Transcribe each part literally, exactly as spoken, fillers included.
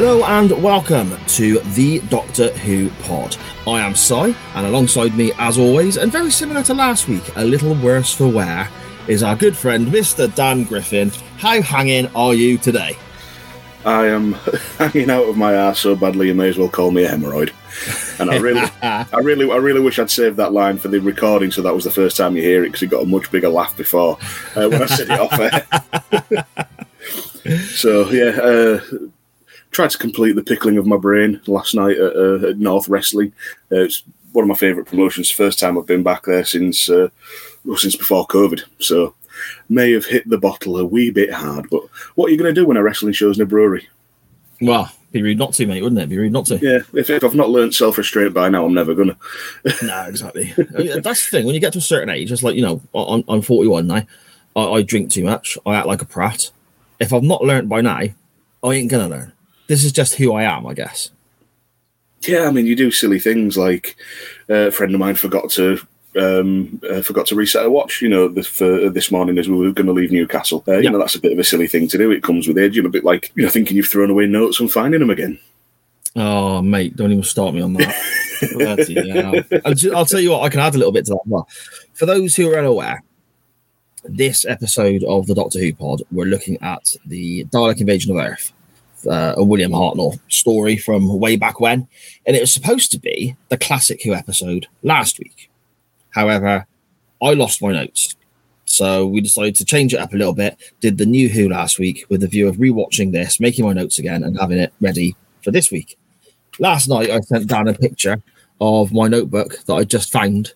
Hello and welcome to the Doctor Who Pod. I am Cy, and alongside me as always, and very similar to last week, a little worse for wear, is our good friend Mister Dan Griffin. How hanging are you today? I am hanging out of my arse so badly you may as well call me a hemorrhoid. And I really, I really, I really wish I'd saved that line for the recording so that was the first time you hear it, because it got a much bigger laugh before uh, when I said it off air. So yeah, uh, tried to complete the pickling of my brain last night at, uh, at North Wrestling. Uh, it's one of my favourite promotions. First time I've been back there since uh, well, since before COVID. So may have hit the bottle a wee bit hard. But what are you going to do when a wrestling show's in a brewery? Well, be rude not to, mate, wouldn't it? Be rude not to. Yeah, if, if I've not learned self-restraint by now, I'm never going to. No, exactly. That's the thing. When you get to a certain age, it's like, you know, I'm, I'm forty-one now. I, I drink too much. I act like a prat. If I've not learned by now, I ain't going to learn. This is just who I am, I guess. Yeah, I mean, you do silly things like uh, a friend of mine forgot to um, uh, forgot to reset her watch, you know, this, uh, this morning as we were going to leave Newcastle. Uh, you yeah. know, that's a bit of a silly thing to do. It comes with age. You're a bit like, you know, thinking you've thrown away notes and finding them again. Oh, mate, don't even start me on that. I'll, I'll tell you what, I can add a little bit to that as well. For those who are unaware, this episode of the Doctor Who Pod, we're looking at the Dalek Invasion of the Earth. Uh, a William Hartnell story from way back when, and it was supposed to be the Classic Who episode last week. However, I lost my notes, so we decided to change it up a little bit, did the New Who last week with the view of rewatching this, making my notes again, and having it ready for this week. Last night, I sent Dan a picture of my notebook that I just found,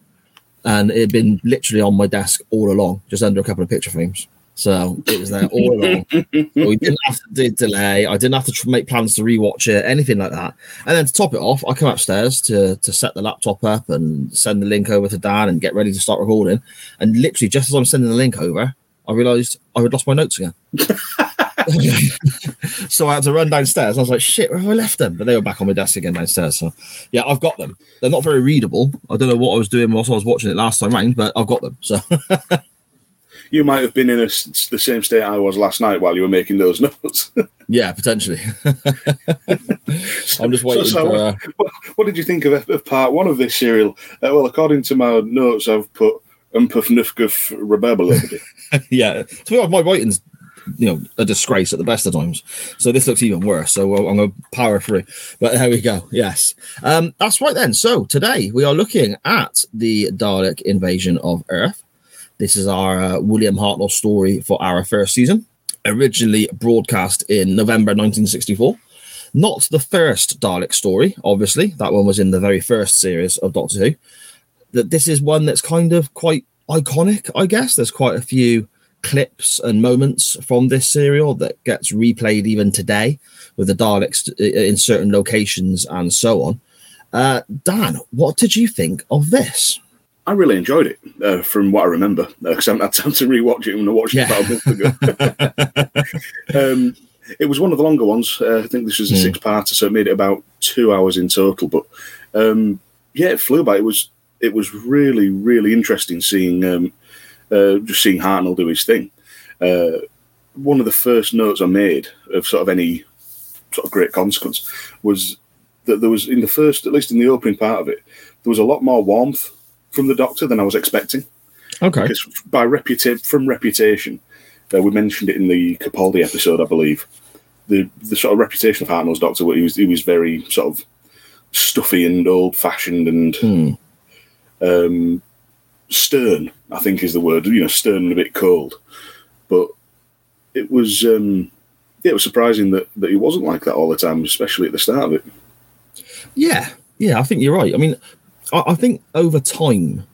and it had been literally on my desk all along, just under a couple of picture frames. So it was there all along. We didn't have to do delay. I didn't have to tr- make plans to rewatch it, anything like that. And then to top it off, I come upstairs to to set the laptop up and send the link over to Dan and get ready to start recording. And literally, just as I'm sending the link over, I realised I had lost my notes again. So I had to run downstairs. I was like, shit, where have I left them? But they were back on my desk again downstairs. So yeah, I've got them. They're not very readable. I don't know what I was doing whilst I was watching it last time round, but I've got them. So. You might have been in a, the same state I was last night while you were making those notes. Yeah, potentially. I'm just waiting so, so for... Uh... What, what did you think of, of part one of this serial? Uh, well, according to my notes, I've put umpuf nufguf rebellion. Yeah. So my writing's, you know, a disgrace at the best of times. So this looks even worse. So I'm going to power through. But there we go. Yes. Um, that's right then. So today we are looking at the Dalek Invasion of Earth. This is our uh, William Hartnell story for our first season, originally broadcast in November nineteen sixty-four. Not the first Dalek story, obviously. That one was in the very first series of Doctor Who. That This is one that's kind of quite iconic, I guess. There's quite a few clips and moments from this serial that gets replayed even today with the Daleks in certain locations and so on. Uh, Dan, what did you think of this? I really enjoyed it, uh, from what I remember, because uh, I haven't had time to rewatch it when I watched yeah. it about a month ago. um, it was one of the longer ones. Uh, I think this was a mm. six-parter, so it made it about two hours in total. But um, yeah, it flew by. It was it was really, really interesting seeing um, uh, just seeing Hartnell do his thing. Uh, one of the first notes I made of sort of any sort of great consequence was that there was in the first, at least in the opening part of it, there was a lot more warmth from the Doctor than I was expecting. Okay. Because by reputa- from reputation, uh, we mentioned it in the Capaldi episode, I believe, the the sort of reputation of Hartnell's Doctor, he was he was very sort of stuffy and old-fashioned and mm. um, stern, I think is the word, you know, stern and a bit cold. But it was um, it was surprising that, that he wasn't like that all the time, especially at the start of it. Yeah, yeah, I think you're right. I mean... I think over time,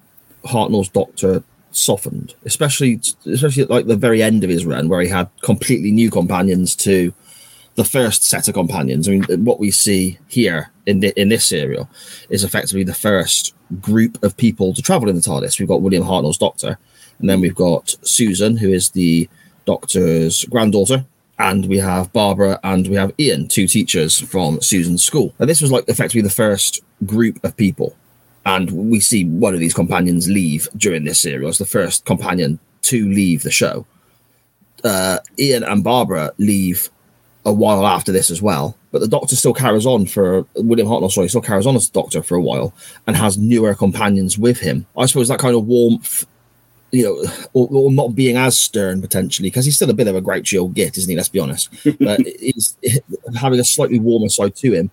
Hartnell's Doctor softened, especially especially at like the very end of his run, where he had completely new companions to the first set of companions. I mean, what we see here in the, in this serial is effectively the first group of people to travel in the TARDIS. We've got William Hartnell's Doctor, and then we've got Susan, who is the Doctor's granddaughter. And we have Barbara and we have Ian, two teachers from Susan's school. And this was like effectively the first group of people. And we see one of these companions leave during this serial. It's the first companion to leave the show. Uh, Ian and Barbara leave a while after this as well. But the Doctor still carries on for William Hartnell, sorry, still carries on as the Doctor for a while and has newer companions with him. I suppose that kind of warmth, you know, or, or not being as stern potentially, because he's still a bit of a grouchy old git, isn't he? Let's be honest. But he's having a slightly warmer side to him.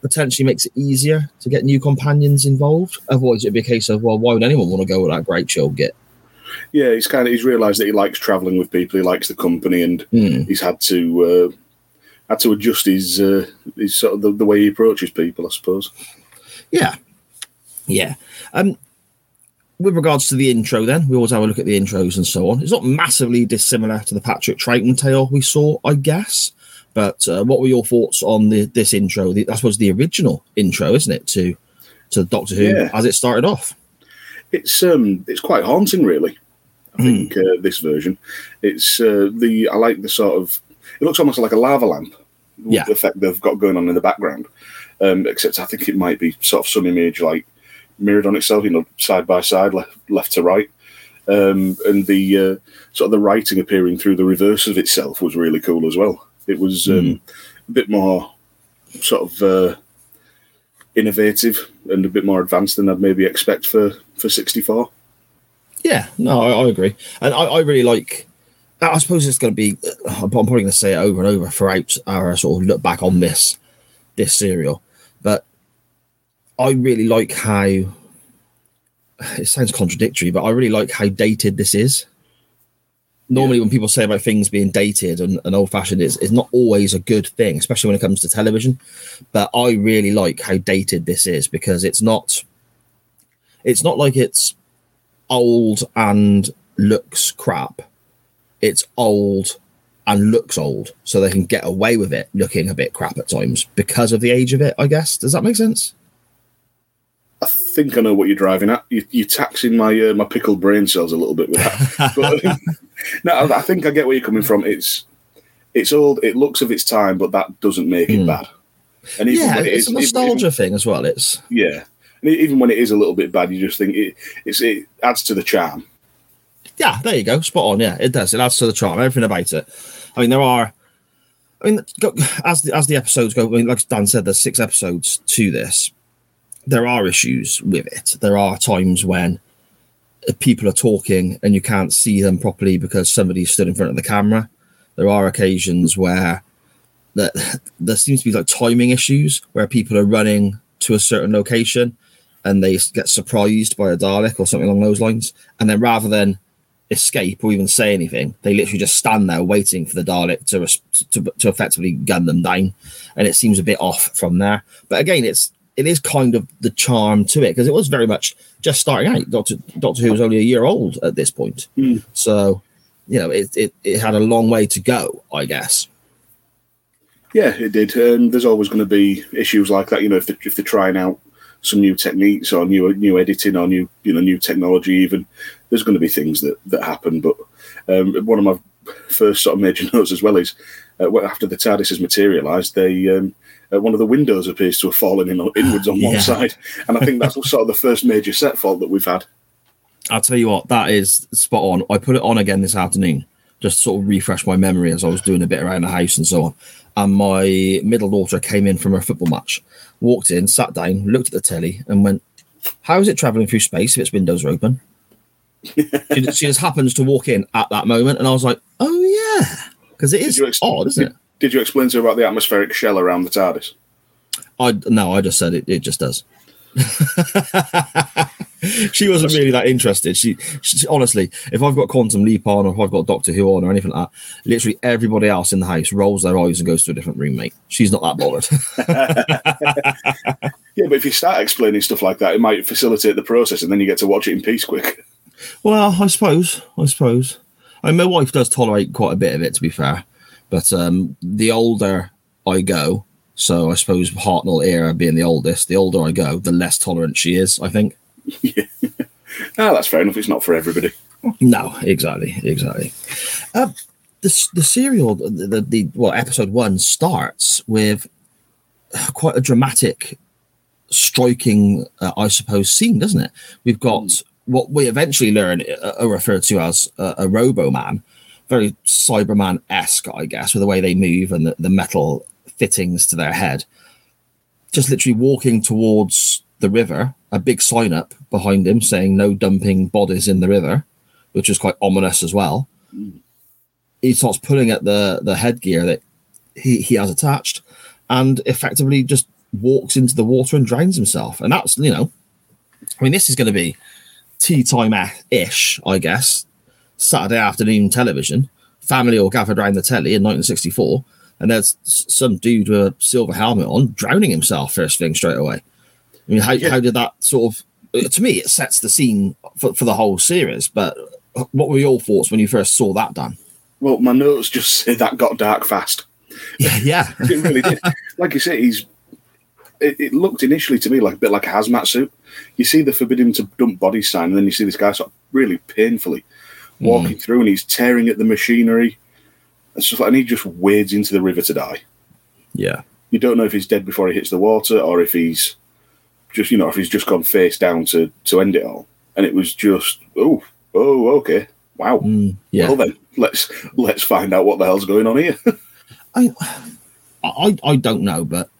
Potentially makes it easier to get new companions involved. Otherwise, it'd be a case of, well, why would anyone want to go with that great chill git? Yeah, he's kind of he's realised that he likes travelling with people, he likes the company, and mm. he's had to uh, had to adjust his uh, his sort of the, the way he approaches people, I suppose. Yeah, yeah. Um, with regards to the intro, then we always have a look at the intros and so on. It's not massively dissimilar to the Patrick Troughton tale we saw, I guess. But uh, what were your thoughts on the, this intro? The, I suppose the original intro, isn't it, to to Doctor Who yeah. as it started off? It's um, it's quite haunting, really. I think uh, this version, it's uh, the I like the sort of it looks almost like a lava lamp. Yeah, the effect they've got going on in the background. Um, except I think it might be sort of some image like mirrored on itself, you know, side by side, left left to right. Um, and the uh, sort of the writing appearing through the reverse of itself was really cool as well. It was um, mm. a bit more sort of uh, innovative and a bit more advanced than I'd maybe expect for, for sixty-four. Yeah, no, I, I agree. And I, I really like, I suppose it's going to be, I'm probably going to say it over and over throughout our sort of look back on this, this serial. But I really like how, it sounds contradictory, but I really like how dated this is. Normally, yeah. when people say about things being dated and, and old-fashioned, it's, it's not always a good thing, especially when it comes to television. But I really like how dated this is because it's not, it's not like it's old and looks crap. It's old and looks old, so they can get away with it looking a bit crap at times because of the age of it, I guess. Does that make sense? I think I know what you're driving at. You, you're taxing my uh, my pickled brain cells a little bit with that. But, no, I, I think I get where you're coming from. It's it's old. It looks of its time, but that doesn't make it mm. bad. And even yeah, when it it's is, a nostalgia even, even, thing as well. It's yeah, and even when it is a little bit bad, you just think it it's, it adds to the charm. Yeah, there you go, spot on. Yeah, it does. It adds to the charm. Everything about it. I mean, there are. I mean, as the, as the episodes go, I mean, like Dan said, there's six episodes to this. There are issues with it. There are times when people are talking and you can't see them properly because somebody stood in front of the camera. There are occasions where that there seems to be like timing issues where people are running to a certain location and they get surprised by a Dalek or something along those lines. And then rather than escape or even say anything, they literally just stand there waiting for the Dalek to, to, to effectively gun them down. And it seems a bit off from there. But again, it's, It is kind of the charm to it because it was very much just starting out. Doctor, Doctor Who was only a year old at this point. Mm. So, you know, it, it, it had a long way to go, I guess. Yeah, it did. Um, there's always going to be issues like that. You know, if, they, if they're trying out some new techniques or new new editing or new you know new technology even, there's going to be things that, that happen. But um, one of my first sort of major notes as well is uh, after the TARDIS has materialised, they... Um, Uh, one of the windows appears to have fallen in, inwards on one yeah. side. And I think that's sort of the first major set fault that we've had. I'll tell you what, that is spot on. I put it on again this afternoon, just sort of refresh my memory as I was doing a bit around the house and so on. And my middle daughter came in from her football match, walked in, sat down, looked at the telly and went, how is it travelling through space if its windows are open? she, she just happens to walk in at that moment. And I was like, oh yeah, because it is ex- odd, isn't it? Did you explain to her about the atmospheric shell around the TARDIS? I, no, I just said it, it just does. She wasn't really that interested. She, she honestly, if I've got Quantum Leap on or if I've got Doctor Who on or anything like that, literally everybody else in the house rolls their eyes and goes to a different room, mate. She's not that bothered. Yeah, but if you start explaining stuff like that, it might facilitate the process and then you get to watch it in peace quick. Well, I suppose. I suppose. I mean, my wife does tolerate quite a bit of it, to be fair. But um, the older I go, so I suppose Hartnell era being the oldest, the older I go, the less tolerant she is, I think. Yeah. No, that's fair enough. It's not for everybody. No, exactly, exactly. Uh, the the serial, the, the, the well, episode one starts with quite a dramatic, striking, uh, I suppose, scene, doesn't it? We've got what we eventually learn uh, are referred to as uh, a Robo-Man. very Cyberman-esque, I guess, with the way they move and the, the metal fittings to their head. Just literally walking towards the river, a big sign up behind him saying no dumping bodies in the river, which is quite ominous as well. Mm. He starts pulling at the, the headgear that he, he has attached and effectively just walks into the water and drowns himself. And that's, you know, I mean, this is going to be tea time-ish, I guess, Saturday afternoon television. Family all gathered around the telly in nineteen sixty-four, and there's some dude with a silver helmet on drowning himself first thing straight away. I mean, how, yeah. how did that sort of... To me, it sets the scene for, for the whole series, but what were your thoughts when you first saw that, Dan? Well, my notes just say that got dark fast. Yeah. yeah. It really did. Like you say, he's... It, it looked initially to me like a bit like a hazmat suit. You see the forbidden to dump body sign, and then you see this guy sort of really painfully walking mm. through, and he's tearing at the machinery. It's just like, and he just wades into the river to die. Yeah. You don't know if he's dead before he hits the water, or if he's... Just, you know, if he's just gone face down to, to end it all. And it was just, oh, oh, okay. Wow. Mm, yeah. Well then, let's let's find out what the hell's going on here. I, I I don't know, but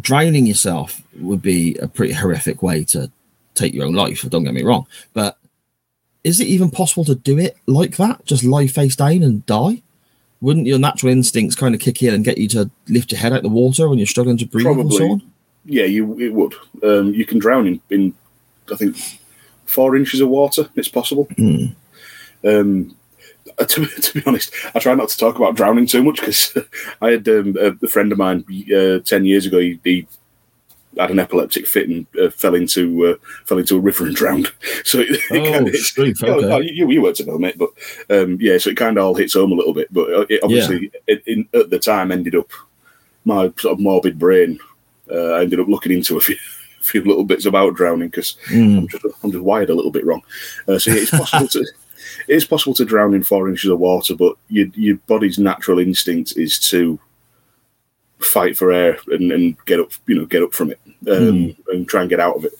drowning yourself would be a pretty horrific way to take your own life, don't get me wrong. But is it even possible to do it like that? Just lie face down and die? Wouldn't your natural instincts kind of kick in and get you to lift your head out of the water when you're struggling to breathe? Probably. Or so on? Yeah, you it would. Um, you can drown in, in, I think, four inches of water. It's possible. Mm. Um, to, to be honest, I try not to talk about drowning too much because I had um, a, a friend of mine uh, ten years ago. He, he had an epileptic fit and uh, fell into uh, fell into a river and drowned. So it, oh, it kind of hits, okay. you, know, you, you worked at home, mate, but um, yeah, so it kind of all hits home a little bit. But it obviously, yeah. it, in, at the time, ended up my sort of morbid brain. Uh, I ended up looking into a few, a few little bits about drowning because mm. I'm just I'm just wired a little bit wrong. Uh, so yeah, it's possible to it is possible to drown in four inches of water, but your your body's natural instinct is to fight for air and, and get up, you know, get up from it um, mm. and try and get out of it.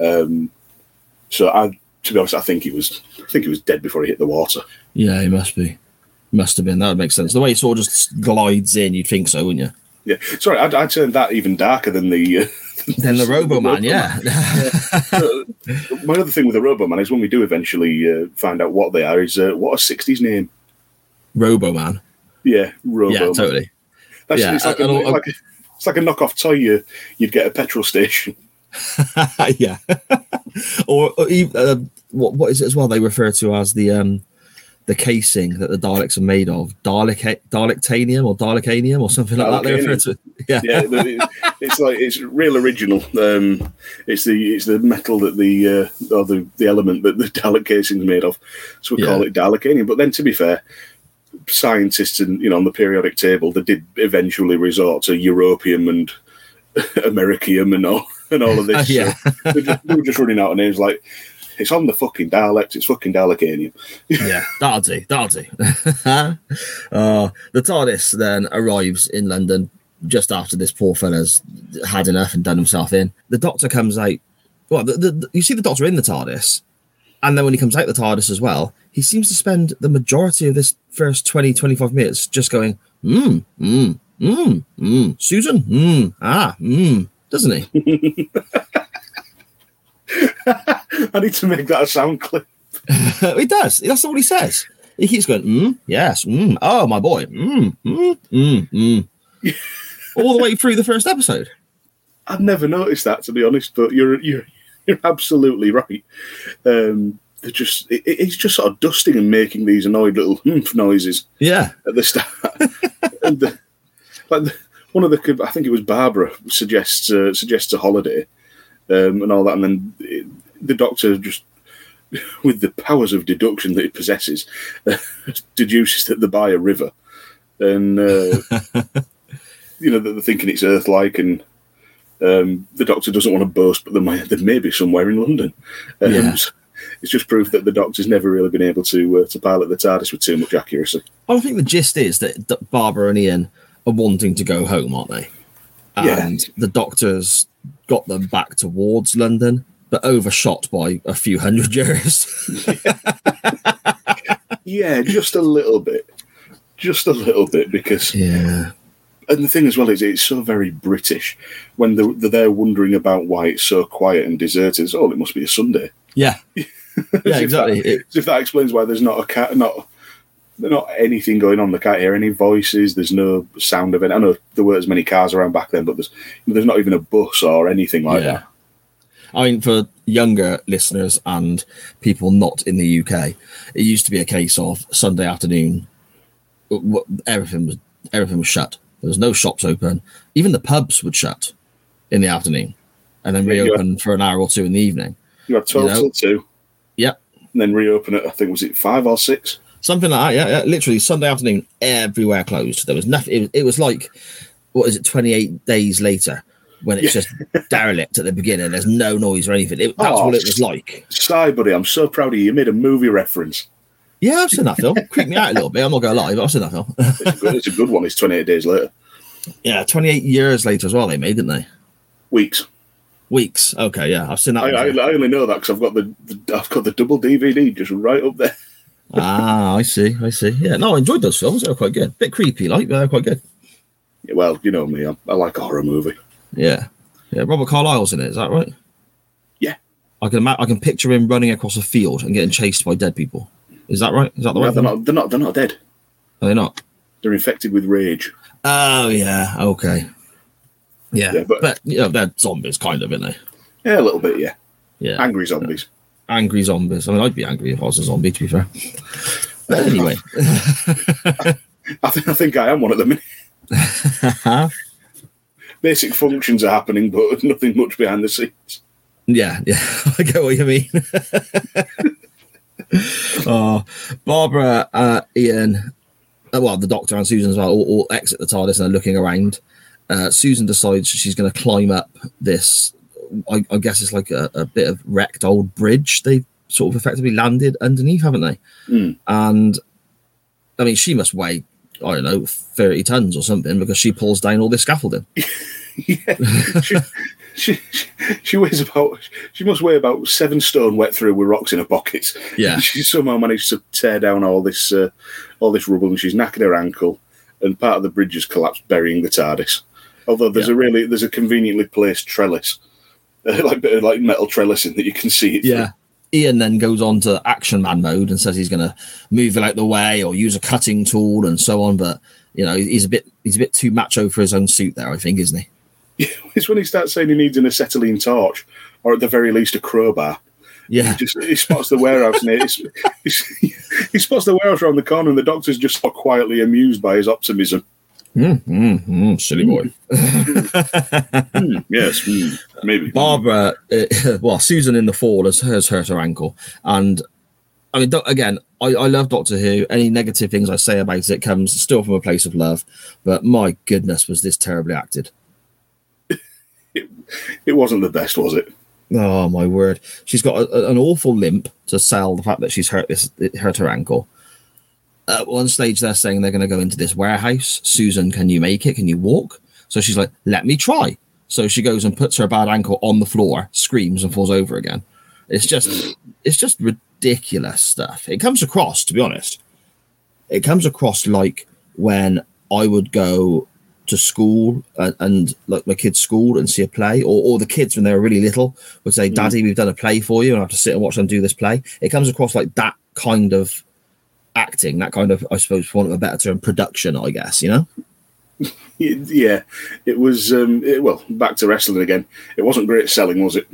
Um, so I, to be honest, I think he was I think he was dead before he hit the water. Yeah, he must be, must have been. That would make sense. The way he sort of just glides in, you'd think so, wouldn't you? Yeah, sorry, I, I turned that even darker than the uh, than the Robo-Man. Yeah. yeah. So, my other thing with the Robo-Man is when we do eventually uh, find out what they are, is uh, what a sixties name, Robo-Man. Yeah, Robo-Man. Yeah, totally. That's, yeah, it's, like a, a, like a, it's like a knockoff toy you you'd get at a petrol station. yeah, or, or uh, what what is it as well? They refer to as the um, the casing that the Daleks are made of, Dalek, Dalekanium or Dalekanium or something like Dalekanium. that. Yeah, yeah the, it's like it's real original. Um, it's the it's the metal that the uh, or the, the element that the Dalek casing is made of. So we yeah. call it Dalekanium. But then, to be fair, scientists and you know on the periodic table they did eventually resort to europium and americium and all and all of this. Uh, yeah, so they, just, they were just running out of names like. It's on the fucking dialect. It's fucking Dalekanium. yeah, that'll do. That'll do. uh, the TARDIS then arrives in London just after this poor fella's had enough and done himself in. The Doctor comes out. Well, the, the, the, you see the Doctor in the TARDIS, and then when he comes out the TARDIS as well, he seems to spend the majority of this first twenty, twenty-five minutes just going, mmm, mmm, mmm, mmm, Susan, mmm, ah, mmm, doesn't he? I need to make that a sound clip. He does. That's what he says. He keeps going, mm, yes, mm, oh, my boy, mm, mm, mm, mm. all the way through the first episode. I've never noticed that, to be honest, but you're you're, you're absolutely right. Um, they're just it, It's just sort of dusting and making these annoyed little mm noises yeah. at the start. and the, like the, one of the, I think it was Barbara, suggests, uh, suggests a holiday. Um, and all that, and then it, the Doctor just, with the powers of deduction that he possesses, uh, deduces that they're by a river, and uh, you know that they're thinking it's Earth-like, and um, the Doctor doesn't want to boast, but there may, there may be somewhere in London. Um, yeah. so it's just proof that the Doctor's never really been able to uh, to pilot the TARDIS with too much accuracy. Well, I think the gist is that Barbara and Ian are wanting to go home, aren't they? And yeah. the Doctor's got them back towards London, but overshot by a few hundred years. yeah. Yeah, just a little bit. Just a little bit, because... Yeah. And the thing as well is it's so very British. When they're, they're wondering about why it's so quiet and deserted, it's, oh, it must be a Sunday. Yeah. yeah, exactly. If that, it, if that explains why there's not a cat, not... not anything going on. They can't hear any voices. There's no sound of it. I know there weren't as many cars around back then, but there's there's not even a bus or anything like yeah. that. I mean, for younger listeners and people not in the U K, it used to be a case of Sunday afternoon, everything was everything was shut. There was no shops open. Even the pubs would shut in the afternoon and then yeah, reopen had, for an hour or two in the evening. You had twelve you know? till two. Yep. And then reopen at, I think, was it five or six? Something like that, yeah, yeah. Literally, Sunday afternoon, everywhere closed. There was nothing. It, it was like, what is it, twenty-eight days later, when it's yeah. just derelict at the beginning. There's no noise or anything. It, that's oh, what it was like. Sorry, buddy, I'm so proud of you. You made a movie reference. Yeah, I've seen that film. Creeped me out a little bit. I'm not going to lie, but I've seen that film. it's, a good, it's a good one. It's twenty-eight days later. Yeah, twenty-eight years later as well, they made, didn't they? Weeks. Weeks. Okay, yeah, I've seen that. I, I, I only know that because I've got the, the I've got the double D V D just right up there. ah, I see, I see. Yeah, no, I enjoyed those films. They were quite good. A bit creepy, like, but they were quite good. Yeah, well, you know me. I, I like a horror movie. Yeah. Yeah, Robert Carlyle's in it, is that right? Yeah. I can I can picture him running across a field and getting chased by dead people. Is that right? Is that the no, right they're not, they're not. They're not dead. Are they not? They're infected with rage. Oh, yeah. Okay. Yeah. yeah but, but, you know, they're zombies, kind of, aren't they? Yeah, a little bit, yeah. Yeah. Angry zombies. Yeah. Angry zombies. I mean, I'd be angry if I was a zombie, to be fair. But anyway. I, th- I think I am one at the minute. Basic functions are happening, but nothing much behind the scenes. Yeah, yeah. I get what you mean. oh, Barbara, uh, Ian, uh, well, the Doctor and Susan as well, all, all exit the TARDIS and are looking around. Uh, Susan decides she's going to climb up this... I, I guess it's like a, a bit of wrecked old bridge. They've sort of effectively landed underneath, haven't they? Mm. And, I mean, she must weigh, I don't know, thirty tons or something because she pulls down all this scaffolding. yeah. she, she, she, she weighs about, she must weigh about seven stone wet through with rocks in her pockets. Yeah. She somehow managed to tear down all this, uh, all this rubble, and she's knackered her ankle, and part of the bridge has collapsed, burying the TARDIS. Although there's yeah. a really, there's a conveniently placed trellis. Like bit of like metal trellising that you can see it yeah. through. Ian then goes on to action man mode and says he's going to move it out the way or use a cutting tool and so on. But you know he's a bit he's a bit too macho for his own suit there, I think, isn't he? Yeah, it's when he starts saying he needs an acetylene torch or at the very least a crowbar. Yeah, he just he spots the warehouse near. He, he spots the warehouse around the corner, and the Doctor's just so quietly amused by his optimism. Mm, mm, mm, silly boy. mm, yes, mm, maybe. Barbara, uh, well, Susan in the fall has, has hurt her ankle. And, I mean, again, I, I love Doctor Who. Any negative things I say about it comes still from a place of love. But my goodness, was this terribly acted. it, it wasn't the best, was it? Oh, my word. She's got a, a, an awful limp to sell the fact that she's hurt, this, it hurt her ankle. At one stage, they're saying they're going to go into this warehouse. Susan, can you make it? Can you walk? So she's like, let me try. So she goes and puts her bad ankle on the floor, screams and falls over again. It's just it's just ridiculous stuff. It comes across, to be honest. It comes across like when I would go to school and, and like my kids' school and see a play, or, or the kids when they were really little would say, Daddy, we've done a play for you, and I have to sit and watch them do this play. It comes across like that kind of acting, that kind of, I suppose, for want of a better term, production, I guess, you know? Yeah, it was, um, it, well, back to wrestling again. It wasn't great selling, was it?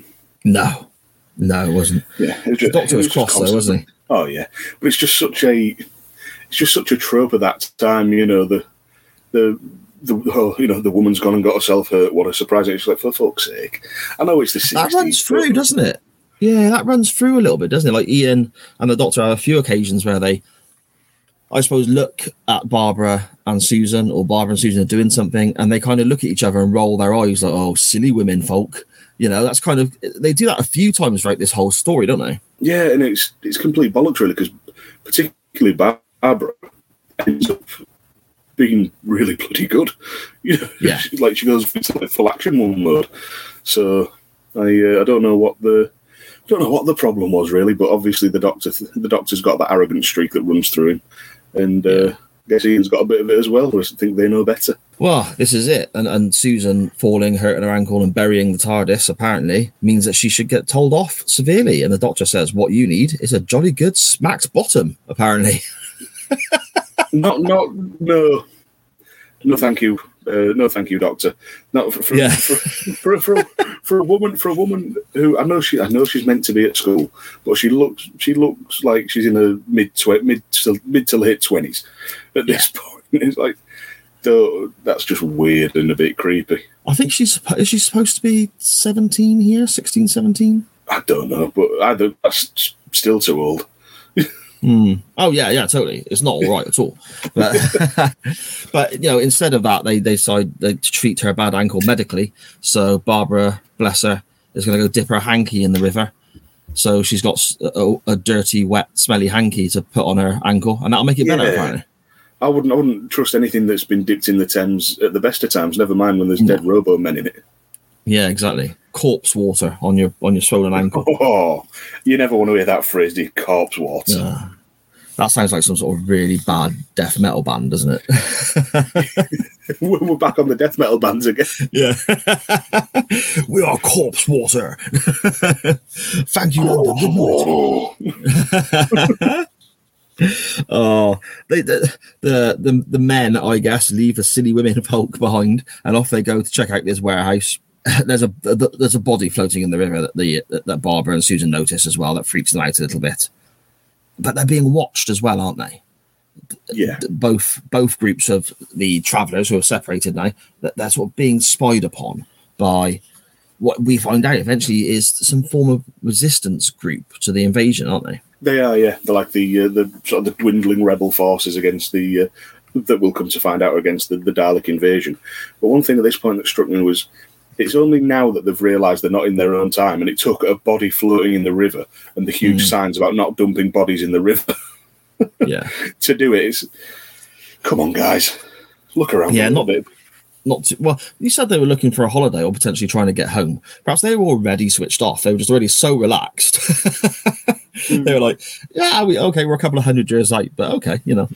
No, no, it wasn't. Yeah, it was just, the Doctor was, was cross, though, wasn't he? Oh, yeah. But it's just such a, it's just such a trope of that time, you know, the, the, the oh, you know, the woman's gone and got herself hurt. What a surprise. It's like, for fuck's sake. I know it's the sixties. That runs through, but... doesn't it? Yeah, that runs through a little bit, doesn't it? Like, Ian and the Doctor have a few occasions where they, I suppose, look at Barbara and Susan, or Barbara and Susan are doing something, and they kind of look at each other and roll their eyes like, oh, silly women folk. You know, that's kind of, they do that a few times throughout this whole story, don't they? Yeah, and it's it's complete bollocks, really, because particularly Barbara ends up being really bloody good. You know, yeah. Like, she goes into like full action one mode. So I uh, I don't know what the don't know what the problem was really, but obviously the doctor, the doctor's got that arrogant streak that runs through him, and uh, I guess Ian's got a bit of it as well. I think they know better. Well, this is it, and and Susan falling, hurting her ankle, and burying the TARDIS apparently means that she should get told off severely. And the doctor says, "What you need is a jolly good smack's bottom." Apparently, not, not, no, no, thank you. Uh, no, thank you, Doctor. No, for for, yeah. for, for, for, a, for a woman, for a woman who I know she, I know she's meant to be at school, but she looks, she looks like she's in her mid twi- mid to mid to late twenties at this yeah. point. It's like, duh, that's just weird and a bit creepy. I think she's is she supposed to be seventeen here, sixteen, seventeen? I don't know, but I don't, that's still too old. Mm. Oh yeah, yeah, totally. It's not all right at all. But, but you know, instead of that, they they decide they treat her bad ankle medically. So Barbara, bless her, is going to go dip her hanky in the river. So she's got a, a dirty, wet, smelly hanky to put on her ankle, and that'll make it yeah. better. Apparently, I wouldn't, I wouldn't trust anything that's been dipped in the Thames at the best of times. Never mind when there's no. dead Robo-Men in it. Yeah, exactly. Corpse water on your on your swollen ankle. Oh, you never want to hear that phrase, do you? Corpse water. Yeah. That sounds like some sort of really bad death metal band, doesn't it? We're back on the death metal bands again. Yeah. We are corpse water. Thank you, London. Good morning. Oh, they, the, the the the men, I guess, leave the silly women folk behind, and off they go to check out this warehouse. There's a there's a body floating in the river that the that Barbara and Susan notice as well. That freaks them out a little bit. But they're being watched as well, aren't they? Yeah. Both both groups of the travellers who are separated now, that that's what being spied upon by what we find out eventually is some form of resistance group to the invasion, aren't they? They are, yeah. They're like the uh, the sort of the dwindling rebel forces against the uh, that we'll come to find out against the, the Dalek invasion. But one thing at this point that struck me was, it's only now that they've realised they're not in their own time, and it took a body floating in the river and the huge mm. signs about not dumping bodies in the river yeah. to do it. It's, come on, guys. Look around yeah, a little not, bit. Not too, well, you said they were looking for a holiday or potentially trying to get home. Perhaps they were already switched off. They were just already so relaxed. mm. They were like, yeah, we okay, we're a couple of hundred years late, but okay, you know.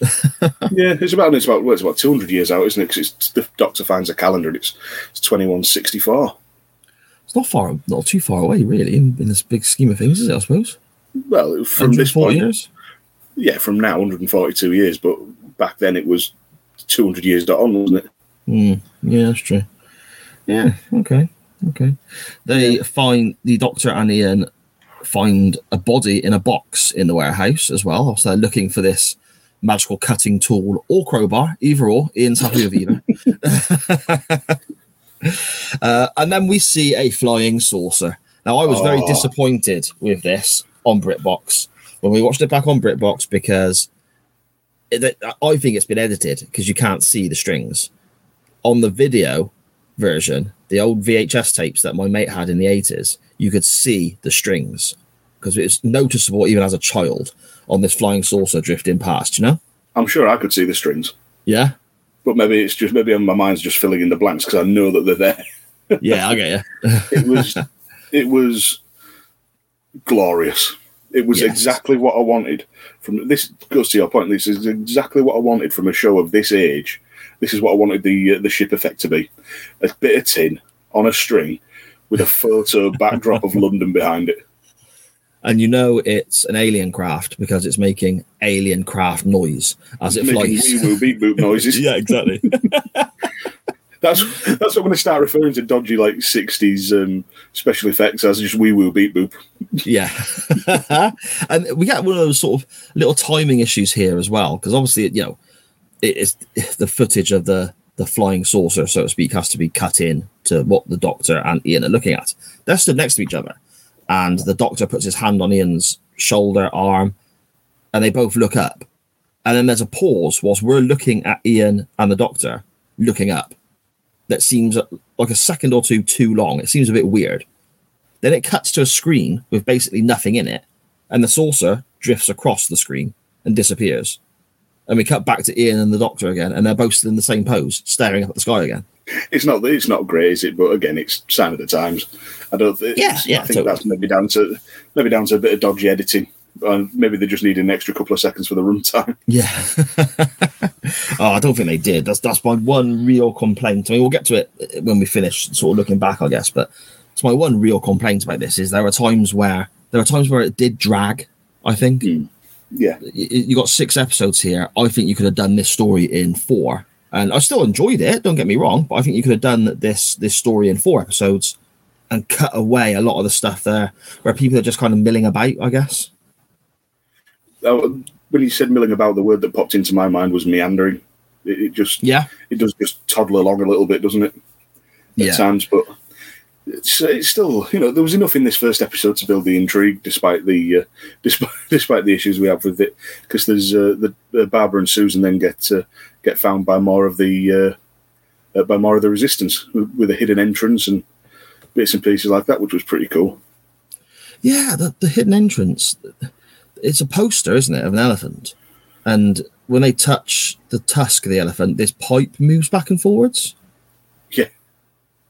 yeah, it's about it's about well, it's about two hundred years out, isn't it? Because the doctor finds a calendar and it's, it's twenty-one sixty-four. It's not far, not too far away, really, in, in this big scheme of things, is it, I suppose? Well, from this point, years? Yeah, from now, one hundred forty-two years, but back then it was two hundred years dot on, wasn't it? Mm, yeah, that's true. Yeah, okay, okay. They yeah. find the doctor and Ian find a body in a box in the warehouse as well. So they're looking for this magical cutting tool or crowbar, either or. Ian's happy with either. uh, and then we see a flying saucer. Now, I was oh. very disappointed with this on BritBox when we watched it back on BritBox because it, I think it's been edited because you can't see the strings. On the video version, the old V H S tapes that my mate had in the eighties, you could see the strings because it was noticeable even as a child on this flying saucer drifting past, you know? I'm sure I could see the strings. Yeah? But maybe it's just, maybe my mind's just filling in the blanks because I know that they're there. Yeah, I get you. it was, it was glorious. It was yes. exactly what I wanted. From this goes to your point, this is exactly what I wanted from a show of this age. This is what I wanted the uh, the ship effect to be. A bit of tin on a string with a photo backdrop of London behind it. And you know it's an alien craft because it's making alien craft noise as it making flies. Wee-woo, beep-boop noises. Yeah, exactly. That's that's what I'm going to start referring to dodgy like sixties um, special effects as just wee woo beep boop. Yeah, and we get one of those sort of little timing issues here as well because obviously you know it is the footage of the the flying saucer, so to speak, has to be cut in to what the doctor and Ian are looking at. They're stood next to each other, and the doctor puts his hand on Ian's shoulder arm, and they both look up, and then there's a pause whilst we're looking at Ian and the doctor looking up. That seems like a second or two too long. It seems a bit weird. Then it cuts to a screen with basically nothing in it, and the saucer drifts across the screen and disappears. and we cut back to Ian and the Doctor again, and they're both in the same pose, staring up at the sky again. It's not it's not great, is it? But again, it's sign of the times. I don't think. Yeah, yeah, I think totally. That's maybe down to maybe down to a bit of dodgy editing. Uh, maybe they just needed an extra couple of seconds for the runtime. Yeah. oh, I don't think they did. That's that's my one real complaint. I mean, we'll get to it when we finish, sort of looking back, I guess. But it's my one real complaint about this is there are times where there are times where it did drag. I think. Mm. Yeah. You, you got six episodes here. I think you could have done this story in four. And I still enjoyed it, don't get me wrong, but I think you could have done this this story in four episodes and cut away a lot of the stuff there where people are just kind of milling about, I guess. Oh, when you said milling about, the word that popped into my mind was meandering. It, it just yeah, it does just toddle along a little bit, doesn't it? At yeah. times, but it's, it's still, you know, there was enough in this first episode to build the intrigue, despite the uh, despite despite the issues we have with it. Because there's uh, the uh, Barbara and Susan then get. Uh, Get found by more of the uh, uh, by more of the resistance with, with a hidden entrance and bits and pieces like that, which was pretty cool. Yeah, the, the hidden entrance. It's a poster, isn't it, of an elephant? And when they touch the tusk of the elephant, this pipe moves back and forwards. Yeah,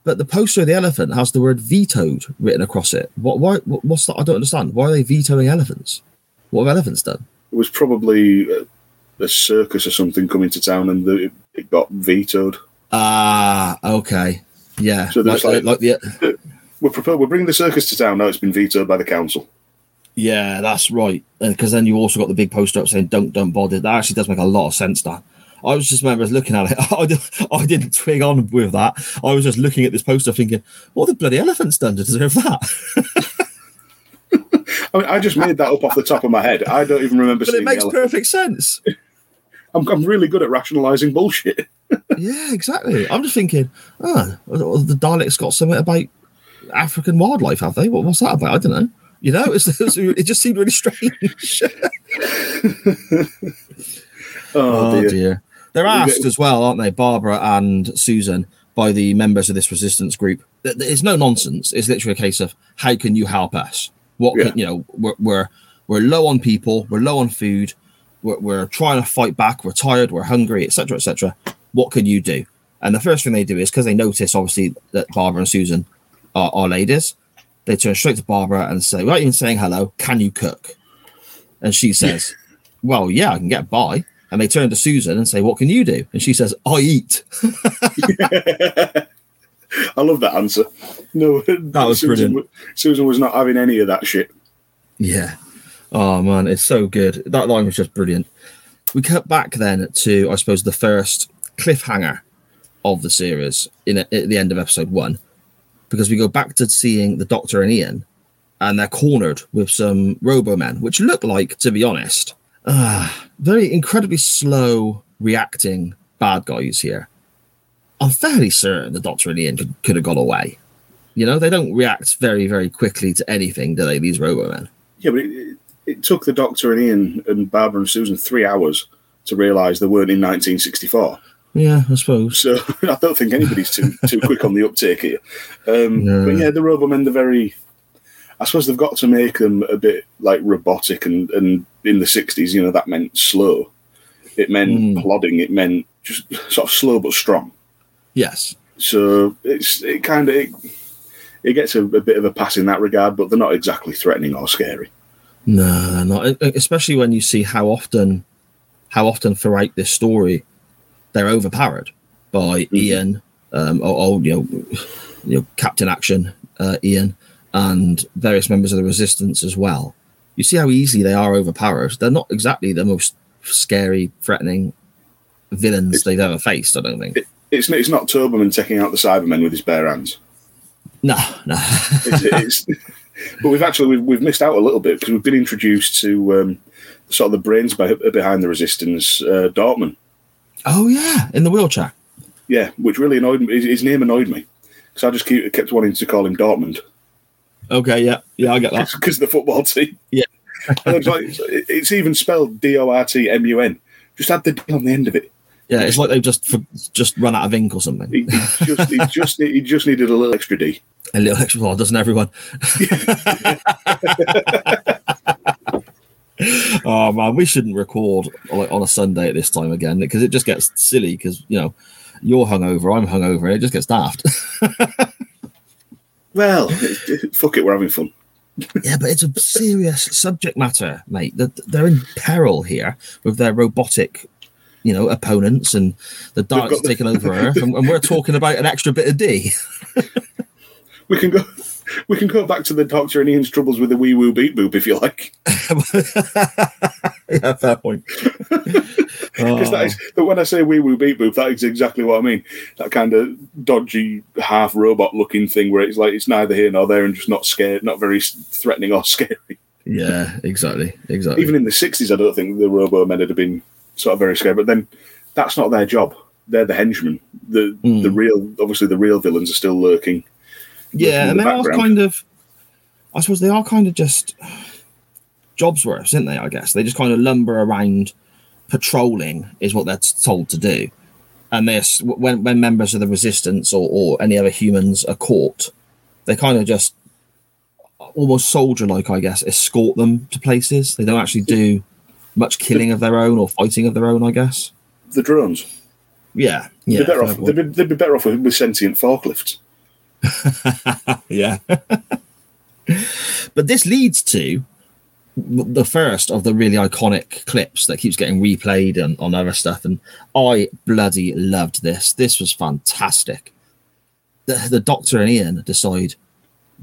but the poster of the elephant has the word "vetoed" written across it. What? Why? What's that? I don't understand. Why are they vetoing elephants? What have elephants done? It was probably. Uh, A circus or something coming to town, and the, it got vetoed. Ah, okay, yeah. So there's like, like, like the we're prepared. We're bringing the circus to town. Now it's been vetoed by the council. Yeah, that's right. Because then you also got the big poster up saying "Don't, don't bother." That actually does make a lot of sense. That I was just remember looking at it. I didn't, I didn't twig on with that. I was just looking at this poster, thinking, "What the bloody elephant's done to deserve that?" I mean, I just made that up off the top of my head. I don't even remember. But it makes perfect sense. I'm, I'm really good at rationalising bullshit. yeah, exactly. I'm just thinking, oh, the Daleks got something about African wildlife, have they? What, what's that about? I don't know. You know, it's, it's, it just seemed really strange. oh, oh dear. dear. They're asked as well, aren't they, Barbara and Susan, by the members of this resistance group. It's no nonsense. It's literally a case of, how can you help us? What yeah. can, you know, we're, we're, we're low on people. We're low on food. We're, we're trying to fight back. We're tired. We're hungry, et cetera, et cetera. What can you do? And the first thing they do is, because they notice, obviously, that Barbara and Susan are, are ladies, they turn straight to Barbara and say, without even saying hello, can you cook? And she says, well, yeah, I can get by. And they turn to Susan and say, what can you do? And she says, I eat. yeah. I love that answer. No, that was Susan, brilliant. Susan was not having any of that shit. Yeah. Oh, man, it's so good. That line was just brilliant. We cut back then to, I suppose, the first cliffhanger of the series in a, at the end of episode one, because we go back to seeing the Doctor and Ian, and they're cornered with some Robo-Men, which look like, to be honest, uh, very incredibly slow reacting bad guys here. I'm fairly certain the Doctor and Ian could, could have got away. You know, they don't react very, very quickly to anything, do they, these Robo-Men? Yeah, but... It, it... It took the Doctor and Ian and Barbara and Susan three hours to realise they weren't in nineteen sixty-four. Yeah, I suppose. So I don't think anybody's too too quick on the uptake here. Um, no. But yeah, the Robo-Men, they're very... I suppose they've got to make them a bit like robotic, and, and in the sixties, you know, that meant slow. It meant mm. plodding. It meant just sort of slow but strong. Yes. So it's it kind of... It, it gets a, a bit of a pass in that regard, but they're not exactly threatening or scary. No, not especially when you see how often, how often throughout this story, they're overpowered by mm-hmm. Ian, um, or, or you know, you know, Captain Action, uh, Ian, and various members of the Resistance as well. You see how easily they are overpowered. They're not exactly the most scary, threatening villains it's, they've ever faced. I don't think it, it's it's not Turboman taking out the Cybermen with his bare hands. No, no. it's, it's, But we've actually we've, we've missed out a little bit because we've been introduced to um, sort of the brains by, behind the Resistance, uh, Dortmun. Oh yeah, in the wheelchair. Yeah, which really annoyed me. His, his name annoyed me because I just keep, kept wanting to call him Dortmund. Okay, yeah, yeah, I get that because of the football team. Yeah, and it's, like, it's even spelled D O R T M U N. Just add the D on the end of it. Yeah, it's like they've just just run out of ink or something. He, he, just, he, just, he just needed a little extra D. A little extra, well, doesn't everyone? Oh man, we shouldn't record like on a Sunday at this time again, because it just gets silly. Because you know, you're hungover, I'm hungover, and it just gets daft. Well, fuck it, we're having fun. Yeah, but it's a serious subject matter, mate. They're in peril here with their robotic, you know, opponents, and the Daleks taking over Earth, and, and we're talking about an extra bit of D. We can go. We can go back to the Doctor and Ian's troubles with the wee woo beat boop if you like. Yeah, fair point. Because that is, but when I say wee woo beat boop, that is exactly what I mean. That kind of dodgy, half robot looking thing where it's like it's neither here nor there and just not scared, not very threatening or scary. Yeah, exactly, exactly. Even in the sixties, I don't think the Robo-Men had been sort of very scared. But then that's not their job. They're the henchmen. The mm. the real, obviously, the real villains are still lurking. Yeah, and the they background. are kind of, I suppose they are kind of just Jobsworths, aren't they, I guess? They just kind of lumber around patrolling is what they're told to do. And they, when, when members of the Resistance or, or any other humans are caught, they kind of just almost soldier-like, I guess, escort them to places. They don't actually do much killing of their own or fighting of their own, I guess. The drones. Yeah. yeah they'd, be better off, they'd, be, they'd be better off with, with sentient forklifts. Yeah. But this leads to the first of the really iconic clips that keeps getting replayed on, on other stuff, and I bloody loved this. This was fantastic. The, the Doctor and Ian decide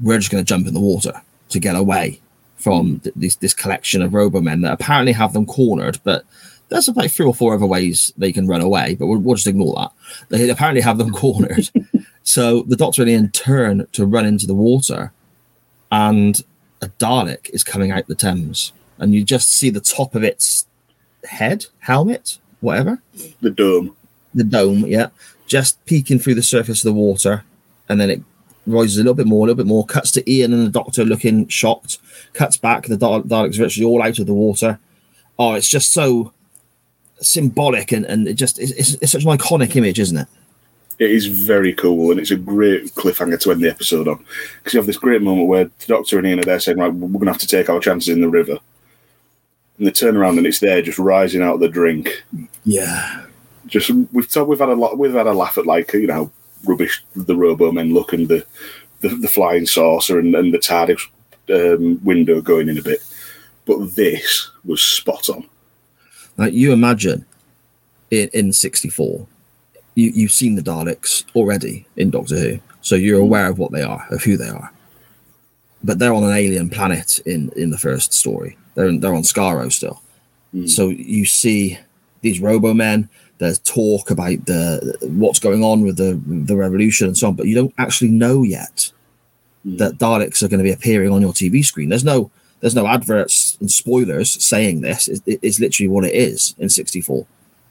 we're just going to jump in the water to get away from th- this, this collection of Robo-Men that apparently have them cornered, but there's about three or four other ways they can run away, but we'll, we'll just ignore that. They apparently have them cornered. So the Doctor and Ian turn to run into the water, and a Dalek is coming out the Thames, and you just see the top of its head, helmet, whatever. The dome. The dome, yeah. Just peeking through the surface of the water, and then it rises a little bit more, a little bit more, cuts to Ian and the Doctor looking shocked, cuts back, the Dalek's virtually all out of the water. Oh, it's just so symbolic, and, and it just it's, it's, it's such an iconic image, isn't it? It is very cool, and it's a great cliffhanger to end the episode on, because you have this great moment where the Doctor and Ian are there saying, right, we're going to have to take our chances in the river. And they turn around and it's there just rising out of the drink. Yeah. Just we've talk, we've had a lot we've had a laugh at, like, you know, how rubbish the Robo-Men look, and the, the, the flying saucer and, and the TARDIS um, window going in a bit. But this was spot on. Like, you imagine in, in sixty-four... You, you've seen the Daleks already in Doctor Who, so you're aware of what they are, of who they are. But they're on an alien planet in, in the first story. They're in, they're on Skaro still. Mm. So you see these Robo-Men. There's talk about the what's going on with the the revolution and so on, but you don't actually know yet mm. that Daleks are going to be appearing on your T V screen. There's no there's no adverts and spoilers saying this. It, it, it's literally what it is in sixty-four,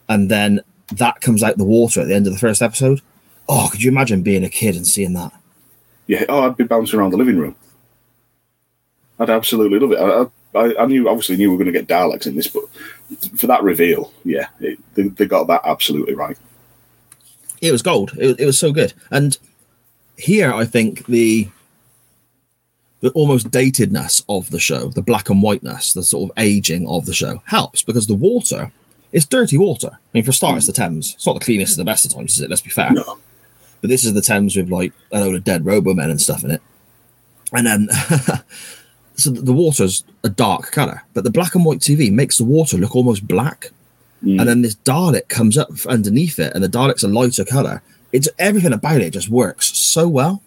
and then. That comes out the water at the end of the first episode. Oh, could you imagine being a kid and seeing that? Yeah. Oh, I'd be bouncing around the living room. I'd absolutely love it. I, I, I knew, obviously knew we were going to get Daleks in this, but for that reveal, yeah, it, they, they got that absolutely right. It was gold. It, it was so good. And here, I think the the almost datedness of the show, the black and whiteness, the sort of aging of the show helps, because the water. It's dirty water. I mean, for a start, it's the Thames. It's not the cleanest and the best of times, is it? Let's be fair. No. But this is the Thames with, like, a load of dead Robo-Men and stuff in it. And then, so the water's a dark colour, but the black and white T V makes the water look almost black. Mm. And then this Dalek comes up underneath it, and the Dalek's a lighter colour. It's everything about it just works so well.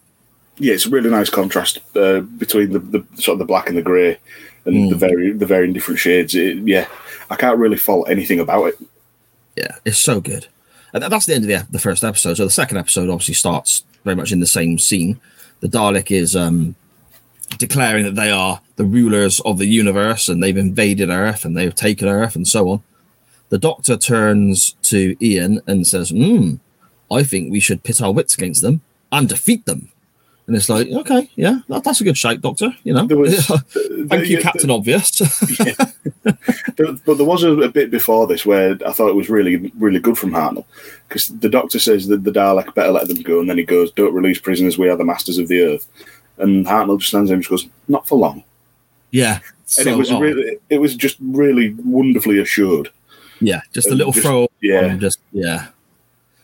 Yeah, it's a really nice contrast uh, between the, the sort of the black and the grey. And mm. the very, the varying different shades. It, yeah, I can't really fault anything about it. Yeah, it's so good. And that's the end of the, the first episode. So the second episode obviously starts very much in the same scene. The Dalek is um, declaring that they are the rulers of the universe, and they've invaded Earth, and they've taken Earth, and so on. The Doctor turns to Ian and says, hmm, I think we should pit our wits against them and defeat them. And it's like, okay, yeah, that, that's a good shape, Doctor. You know, was, thank there, you, yeah, Captain there, Obvious. Yeah. there, but there was a, a bit before this where I thought it was really, really good from Hartnell, because the Doctor says that the Dalek better let them go, and then he goes, "Don't release prisoners. We are the masters of the earth." And Hartnell just stands there and just goes, "Not for long." Yeah. So and it was odd. really, it was just really wonderfully assured. Yeah, just and a little just, throw. Yeah, just yeah.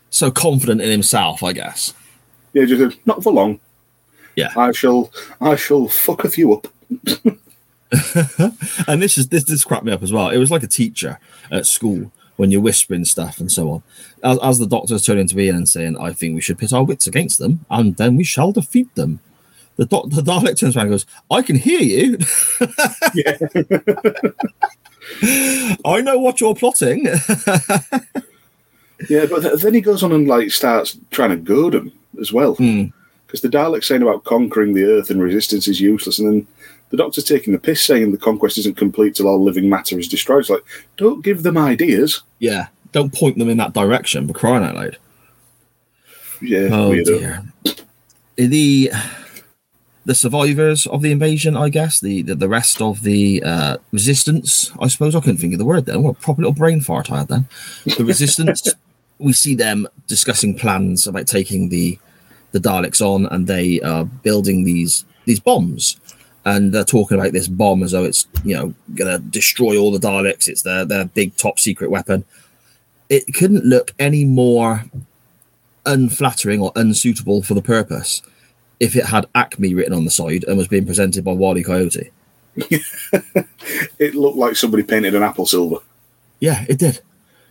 So confident in himself, I guess. Yeah, just not for long. Yeah, I shall, I shall fuck a few up. And this is this this cracked me up as well. It was like a teacher at school when you're whispering stuff and so on. As, as the doctor's turning to Ian and saying, "I think we should pit our wits against them, and then we shall defeat them." The, doc, the Dalek turns around and goes, "I can hear you. Yeah. I know what you're plotting." Yeah, but th- then he goes on and like starts trying to goad him as well, because mm. the Dalek's saying about conquering the Earth and resistance is useless, and then the Doctor's taking the piss, saying the conquest isn't complete till all living matter is destroyed. It's like, don't give them ideas. Yeah, don't point them in that direction. But crying out loud. Yeah. Oh dear. The. The survivors of the invasion, I guess, the the, the rest of the uh, resistance, I suppose. I couldn't think of the word then. What a proper little brain fart I had then. The resistance, we see them discussing plans about taking the the Daleks on, and they are building these these bombs. And they're talking about this bomb as though it's, you know, going to destroy all the Daleks. It's their, their big top secret weapon. It couldn't look any more unflattering or unsuitable for the purpose if it had Acme written on the side and was being presented by Wile E. Coyote. It looked like somebody painted an apple silver. Yeah, it did.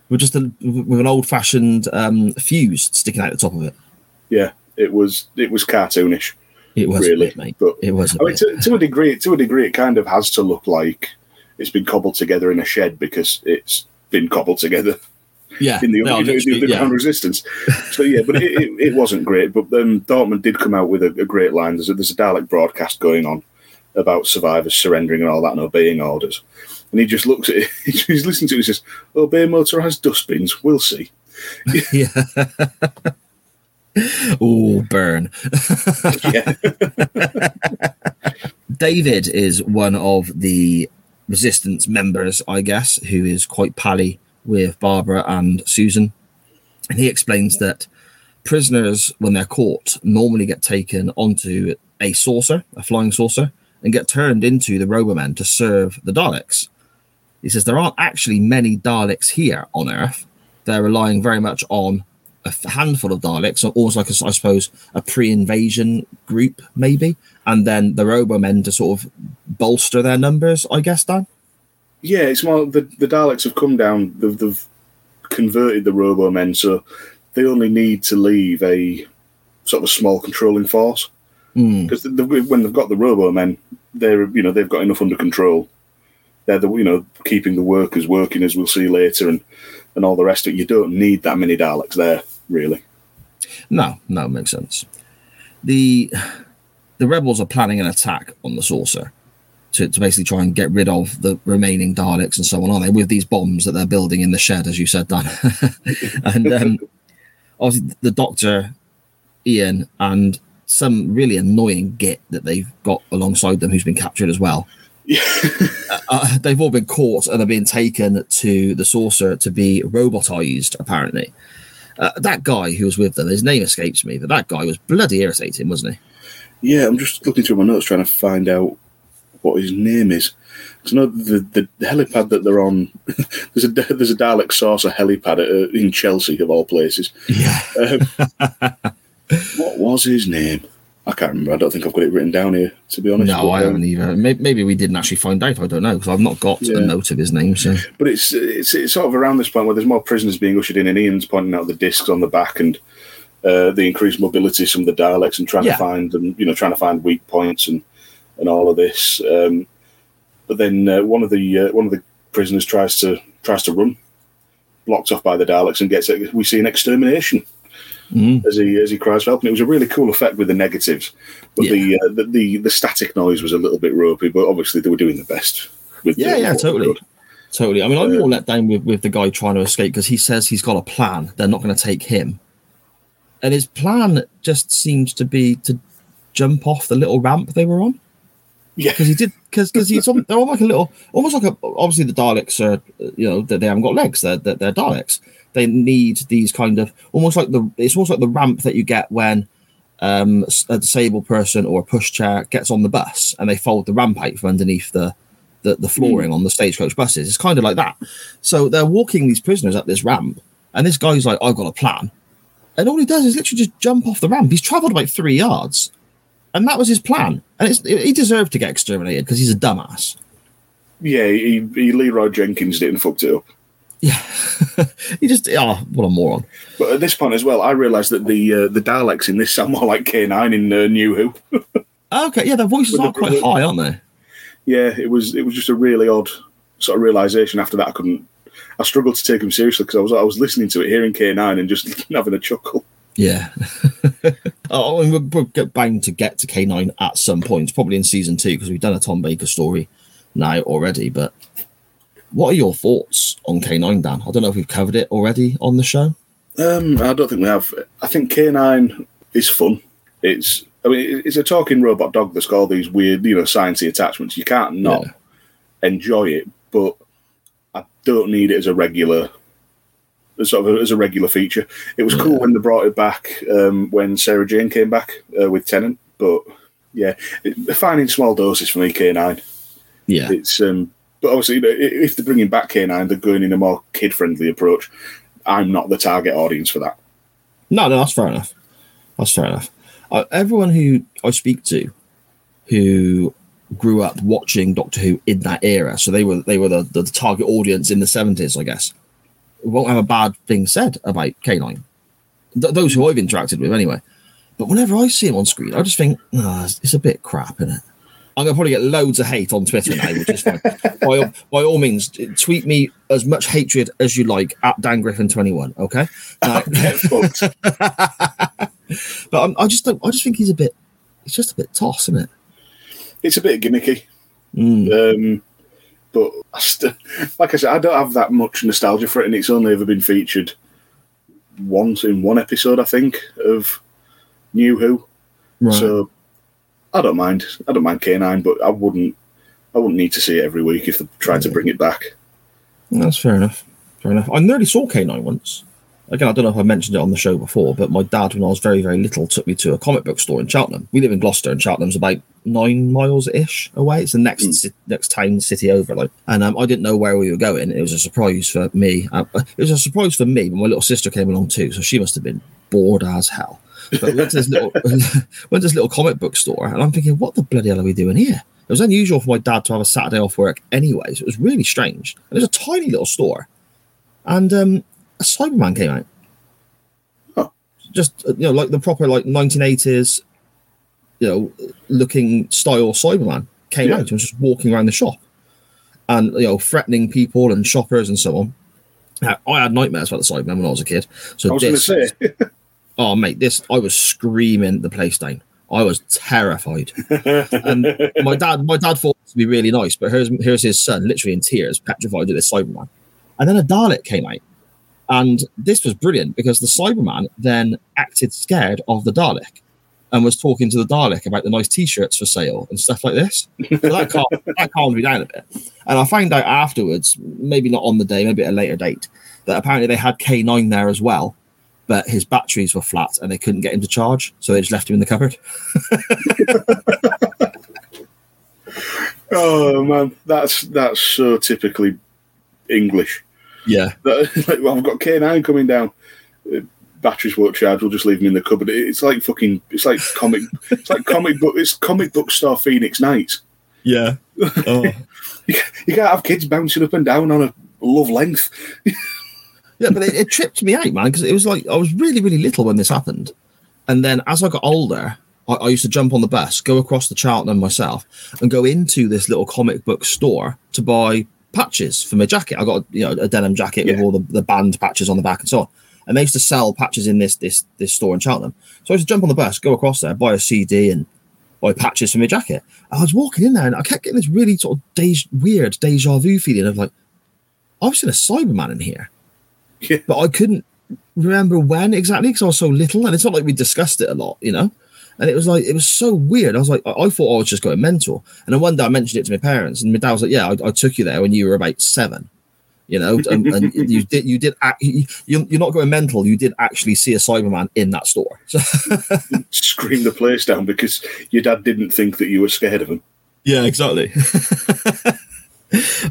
With just a, with an old-fashioned um, fuse sticking out the top of it. Yeah, it was it was cartoonish. It was really, a bit, mate. But, it was. A I mean, to, to a degree, to a degree, it kind of has to look like it's been cobbled together in a shed because it's been cobbled together. Yeah, in the no, underground yeah. resistance. So yeah, but it, it, it wasn't great. But um, Dortmun did come out with a, a great line. There's a, there's a Dalek broadcast going on about survivors surrendering and all that and obeying orders. And he just looks at it. He's listening to it. He says, "Obey motorised dustbins. We'll see." Yeah. Oh, burn. David is one of the resistance members, I guess, who is quite pally with Barbara and Susan. And he explains that prisoners, when they're caught, normally get taken onto a saucer, a flying saucer, and get turned into the Robo-Man to serve the Daleks. He says there aren't actually many Daleks here on Earth. They're relying very much on a handful of Daleks, almost like, a, I suppose, a pre-invasion group, maybe, and then the Robo-Men to sort of bolster their numbers, I guess, Dan? Yeah, it's more the, the Daleks have come down, they've, they've converted the Robo-Men, so they only need to leave a sort of a small controlling force. Because mm. the, the, when they've got the Robo-Men, they're, you know, they've got enough under control. They're the, you know, keeping the workers working, as we'll see later, and, and all the rest of it. You don't need that many Daleks there, really. No, no, it makes sense. The, the rebels are planning an attack on the saucer. To, to basically try and get rid of the remaining Daleks and so on, aren't they, with these bombs that they're building in the shed, as you said, Dan? And um, obviously the Doctor, Ian, and some really annoying git that they've got alongside them who's been captured as well. uh, they've all been caught and are being taken to the saucer to be robotized, apparently. Uh, that guy who was with them, his name escapes me, but that guy was bloody irritating, wasn't he? Yeah, I'm just looking through my notes trying to find out what his name is. Because I know the, the helipad that they're on, there's a there's a Dalek saucer helipad at, uh, in Chelsea, of all places. Yeah. Um, what was his name? I can't remember. I don't think I've got it written down here, to be honest. No, but, I haven't um, either. Maybe, maybe we didn't actually find out. I don't know, because I've not got yeah. a note of his name. So. But it's, it's it's sort of around this point where there's more prisoners being ushered in, and Ian's pointing out the discs on the back and uh, the increased mobility from the Daleks, and trying yeah. to find them, you know, trying to find weak points and. And all of this, um, but then uh, one of the uh, one of the prisoners tries to tries to run, blocked off by the Daleks, and gets it. We see an extermination mm. as he as he cries for help. And it was a really cool effect with the negatives, but yeah. the, uh, the the the static noise was a little bit ropey. But obviously they were doing the best. With yeah, the, yeah, totally, totally. I mean, I'm uh, more let down with, with the guy trying to escape because he says he's got a plan. They're not going to take him, and his plan just seems to be to jump off the little ramp they were on. Yeah, because he did. Because he's they're all like a little, almost like a. Obviously, the Daleks are, you know, they, they haven't got legs. They're, they're they're Daleks. They need these kind of almost like the. It's almost like the ramp that you get when um, a disabled person or a pushchair gets on the bus and they fold the rampite from underneath the, the, the flooring mm. on the stagecoach buses. It's kind of like that. So they're walking these prisoners up this ramp, and this guy's like, I've got a plan. And all he does is literally just jump off the ramp. He's travelled about three yards, and that was his plan. And it's, he deserved to get exterminated because he's a dumbass. Yeah, he, he Leroy Jenkins did and fucked it up. Yeah, he just oh, what a moron. But at this point as well, I realised that the uh, the Daleks in this sound more like K nine in uh, New Who. Okay, yeah, their voices are quite high, aren't they? Yeah, it was it was just a really odd sort of realisation. After that, I couldn't. I struggled to take them seriously because I was I was listening to it, hearing K nine, and just having a chuckle. Yeah. oh, and we'll, we'll get bound to get to K nine at some point, probably in season two, because we've done a Tom Baker story now already. But what are your thoughts on K nine, Dan? I don't know if we've covered it already on the show. Um, I don't think we have. I think K nine is fun. It's I mean, it's a talking robot dog that's got all these weird, you know, sciencey attachments. You can't not yeah. enjoy it, but I don't need it as a regular, as sort of a, as a regular feature. It was yeah. cool when they brought it back um, when Sarah Jane came back uh, with Tennant, but yeah, it, finding small doses for me, K nine. Yeah, it's um, but obviously, you know, if they're bringing back K nine, they're going in a more kid-friendly approach. I'm not the target audience for that. No, no, that's fair enough. That's fair enough. Uh, everyone who I speak to, who grew up watching Doctor Who in that era, so they were they were the, the target audience in the seventies, I guess, won't have a bad thing said about K nine. Th- those who I've interacted with, anyway. But whenever I see him on screen, I just think, oh, it's, it's a bit crap, isn't it? I'm going to probably get loads of hate on Twitter now, which is fine. by, by all means, tweet me as much hatred as you like, at Dan Griffin twenty-one, okay? Uh, but I'm, I just don't, I just think he's a bit, it's just a bit toss, isn't it? It's a bit gimmicky, mm. um, but I st- like I said, I don't have that much nostalgia for it, and it's only ever been featured once in one episode, I think, of New Who. Right. So I don't mind. I don't mind K nine, but I wouldn't. I wouldn't need to see it every week if they tried to bring it back. That's fair enough. Fair enough. I nearly saw K nine once. Again, I don't know if I mentioned it on the show before, but my dad, when I was very, very little, took me to a comic book store in Cheltenham. We live in Gloucester, and Cheltenham's about nine miles-ish away. It's the next mm. si- next town, city over. Like, and um, I didn't know where we were going. It was a surprise for me. Uh, it was a surprise for me, but my little sister came along too, so she must have been bored as hell. But we went to this little, went to this little comic book store, and I'm thinking, what the bloody hell are we doing here? It was unusual for my dad to have a Saturday off work anyway, so it was really strange. And it was a tiny little store. And... um a Cyberman came out. Oh. Just, you know, like the proper, like, nineteen eighties, you know, looking style Cyberman came yeah. out and was just walking around the shop and, you know, threatening people and shoppers and so on. Now, I had nightmares about the Cyberman when I was a kid. So I was this, say. oh, mate, this, I was screaming the place down. I was terrified. And my dad, my dad thought it would be really nice, but here's, here's his son, literally in tears, petrified of this Cyberman. And then a Dalek came out. And this was brilliant because the Cyberman then acted scared of the Dalek and was talking to the Dalek about the nice T-shirts for sale and stuff like this. So that, calmed, that calmed me down a bit. And I found out afterwards, maybe not on the day, maybe at a later date, that apparently they had K nine there as well, but his batteries were flat and they couldn't get him to charge, so they just left him in the cupboard. Oh, man, that's that's so typically English. Yeah, like, well, I've got K nine coming down. Uh, batteries won't charge. We'll just leave them in the cupboard. It, it's like fucking. It's like comic. It's like comic book. It's comic book star Phoenix Nights. Yeah. Oh. you, you can't have kids bouncing up and down on a love length. Yeah, but it, it tripped me out, man, because it was like I was really, really little when this happened, and then as I got older, I, I used to jump on the bus, go across the Cheltenham myself, and go into this little comic book store to buy patches for my jacket. I got, you know, a denim jacket yeah. with all the, the band patches on the back and so on. And they used to sell patches in this this this store in Cheltenham. So I used to jump on the bus, go across there, buy a C D and buy patches for my jacket. And I was walking in there and I kept getting this really sort of de- weird deja vu feeling of like, I've seen a Cyberman in here. Yeah. But I couldn't remember when exactly because I was so little. And it's not like we discussed it a lot, you know. And it was like, it was so weird. I was like, I, I thought I was just going mental. And then one day I mentioned it to my parents, and my dad was like, yeah, I, I took you there when you were about seven. you know, and, and you did, you did, act, you, you're not going mental. You did actually see a Cyberman in that store. So scream the place down because your dad didn't think that you were scared of him. Yeah, exactly.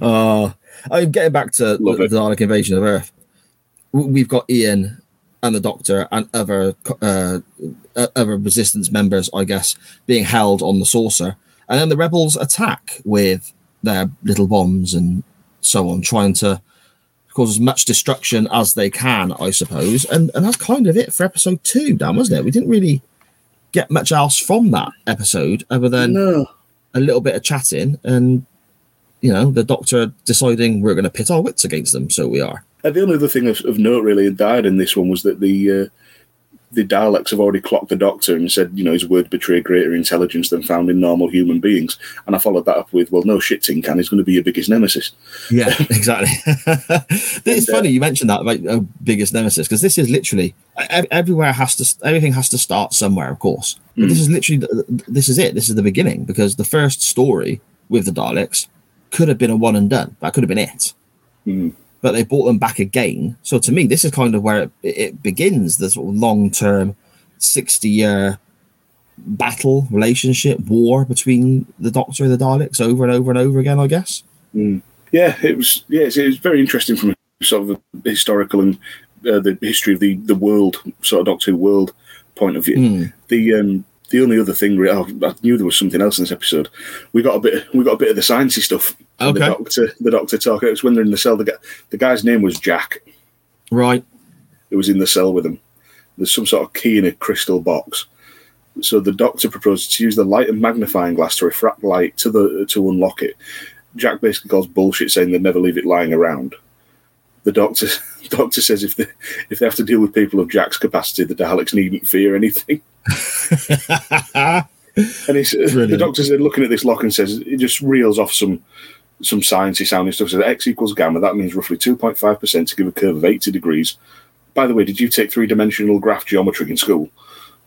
uh, I'm getting back to Love the, the Dalek Invasion of Earth. We've got Ian and the Doctor and other uh, other Resistance members, I guess, being held on the saucer. And then the rebels attack with their little bombs and so on, trying to cause as much destruction as they can, I suppose. And and that's kind of it for episode two, Dan, wasn't it? We didn't really get much else from that episode other than no. a little bit of chatting and, you know, the Doctor deciding we're going to pit our wits against them, so we are. And the only other thing of, of note really had died in this one was that the... Uh... the Daleks have already clocked the Doctor and said, you know, his words betray greater intelligence than found in normal human beings. And I followed that up with, well, no shit, Tin Can, he's going to be your biggest nemesis. Yeah, exactly. It's funny uh, you mentioned that about uh, biggest nemesis, because this is literally everywhere has to everything has to start somewhere, of course. But mm-hmm. this is literally this is it. This is the beginning, because the first story with the Daleks could have been a one and done. That could have been it. Mm. But they brought them back again. So to me, this is kind of where it, it begins, the sort of long-term sixty-year battle, relationship, war between the Doctor and the Daleks over and over and over again, I guess. Mm. Yeah, it was Yes, it was very interesting from a sort of a historical and uh, the history of the, the world, sort of Doctor Who world point of view. Mm. The um, the only other thing, re- oh, I knew there was something else in this episode. We got a bit, we got a bit of the sciencey stuff. Okay. The doctor, the doctor talking. It was when they're in the cell. The, guy, the guy's name was Jack. Right. It was in the cell with him. There's some sort of key in a crystal box. So the Doctor proposed to use the light and magnifying glass to refract light to the to unlock it. Jack basically calls bullshit, saying they'd never leave it lying around. The doctor, doctor says if they if they have to deal with people of Jack's capacity, the Daleks needn't fear anything. And he's, the Doctor's looking at this lock and says it just reels off some. some sciencey sounding stuff. So X equals gamma, that means roughly two point five percent to give a curve of eighty degrees. By the way, did you take three-dimensional graph geometry in school?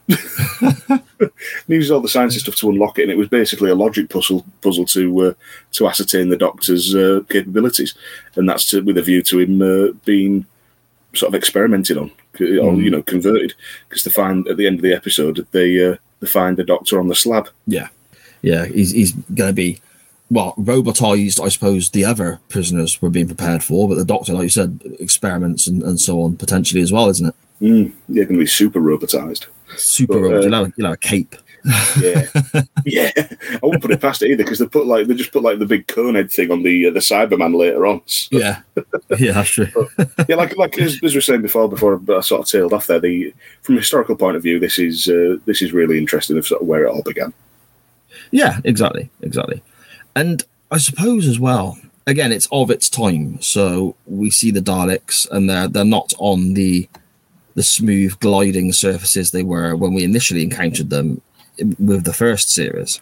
And he used all the sciencey stuff to unlock it, and it was basically a logic puzzle puzzle to uh, to ascertain the Doctor's uh, capabilities, and that's to, with a view to him uh, being sort of experimented on, or, mm. you know, converted, because they find at the end of the episode, they, uh, they find the Doctor on the slab. Yeah, yeah, he's, he's going to be well, robotized, I suppose, the other prisoners were being prepared for, but the Doctor, like you said, experiments and, and so on, potentially as well, isn't it? Mm, they're going to be super robotized. Super robotized, uh, you know, you know, a cape. Yeah. Yeah. I wouldn't put it past it either, because they put like they just put like the big conehead thing on the uh, the Cyberman later on. So. Yeah. Yeah, that's true. But, yeah, like like as, as we were saying before, before I sort of tailed off there, the from a historical point of view, this is uh, this is really interesting of sort of where it all began. Yeah, exactly, exactly. And I suppose as well, again, it's of its time. So we see the Daleks, and they're they're not on the the smooth gliding surfaces they were when we initially encountered them with the first series.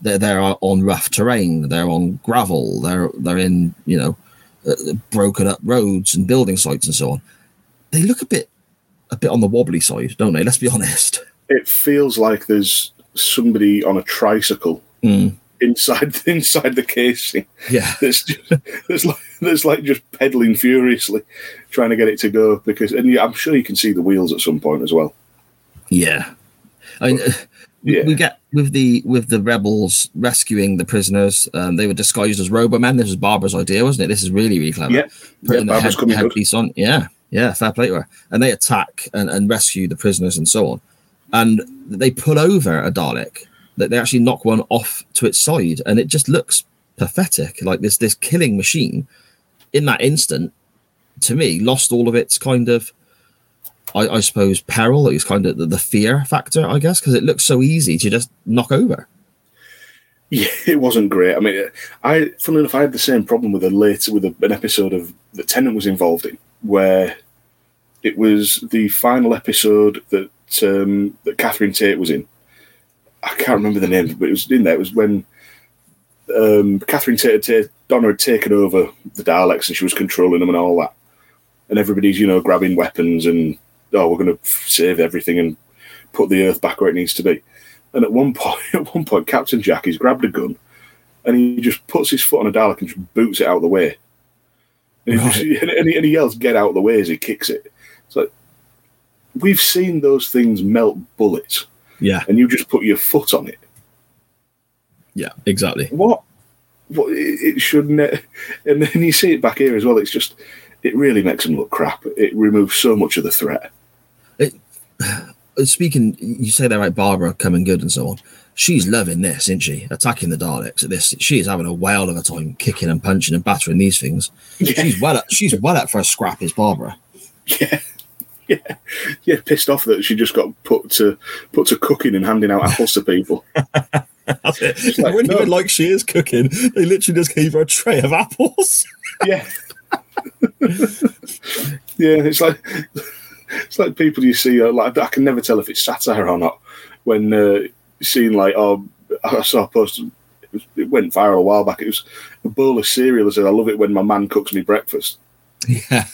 They're they're on rough terrain. They're on gravel. They're they're in you know uh, broken up roads and building sites and so on. They look a bit a bit on the wobbly side, don't they? Let's be honest. It feels like there's somebody on a tricycle. Mm. Inside, inside the casing, yeah, there's just, there's like there's like just pedaling furiously, trying to get it to go. Because, and I'm sure you can see the wheels at some point as well. Yeah, I mean, but, yeah. we get with the with the rebels rescuing the prisoners. Um, they were disguised as Robo-Man. This was Barbara's idea, wasn't it? This is really really clever. Yeah, putting yeah, the head, coming headpiece on. Yeah, yeah, fair play to her. And they attack and, and rescue the prisoners and so on. And they pull over a Dalek. That they actually knock one off to its side, and it just looks pathetic. Like this, this killing machine, in that instant, to me, lost all of its kind of, I, I suppose, peril. It was kind of the, the fear factor, I guess, because it looks so easy to just knock over. Yeah, it wasn't great. I mean, I, funnily enough, I had the same problem with a later with a, an episode of that Tennant was involved in, where it was the final episode that um, that Catherine Tate was in. I can't remember the name, but it was in there. It was when um, Catherine Tate, Tate, Donna had taken over the Daleks, and she was controlling them and all that. And everybody's, you know, grabbing weapons and, oh, we're going to save everything and put the Earth back where it needs to be. And at one point, at one point, Captain Jack, he's grabbed a gun, and he just puts his foot on a Dalek and just boots it out of the way. And, right. he, and, he, and he yells, "Get out of the way," as he kicks it. It's like, we've seen those things melt bullets. Yeah. And you just put your foot on it. Yeah, exactly. What? What? It, it shouldn't. It, and then you see it back here as well. It's just, it really makes them look crap. It removes so much of the threat. It, speaking, you say that right, Barbara coming good and so on. She's loving this, isn't she? Attacking the Daleks at this. She is having a whale of a time kicking and punching and battering these things. Yeah. She's well up, she's well up for a scrap, is Barbara. Yeah. Yeah. Yeah, pissed off that she just got put to put to cooking and handing out apples to people. That's it. She's like, it wouldn't no. even like she is cooking. They literally just gave her a tray of apples. Yeah. Yeah, it's like it's like people you see uh, like I can never tell if it's satire or not when uh, Seen like, oh, I saw a post, it went viral a while back. It was a bowl of cereal. I said, I love it when my man cooks me breakfast. Yeah.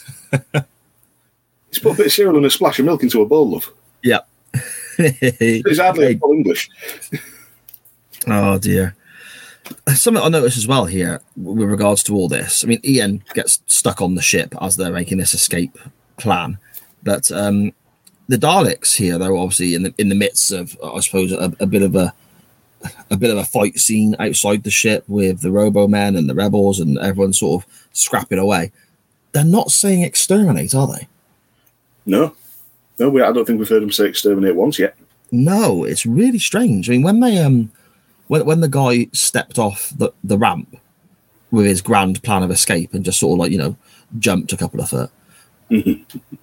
He's put a bit of cereal and a splash of milk into a bowl, love. Yeah. It's hardly a full English. Oh, dear. Something I noticed as well here with regards to all this. I mean, Ian gets stuck on the ship as they're making this escape plan. But, um, the Daleks here, though, obviously in the in the midst of, I suppose, a, a bit of a a bit of a fight scene outside the ship with the Robo-Man and the rebels and everyone sort of scrapping away. They're not saying exterminate, are they? No, no, we, I don't think we've heard them say exterminate once yet. No, it's really strange. I mean, when they um, when when the guy stepped off the, the ramp with his grand plan of escape and just sort of like you know jumped a couple of foot,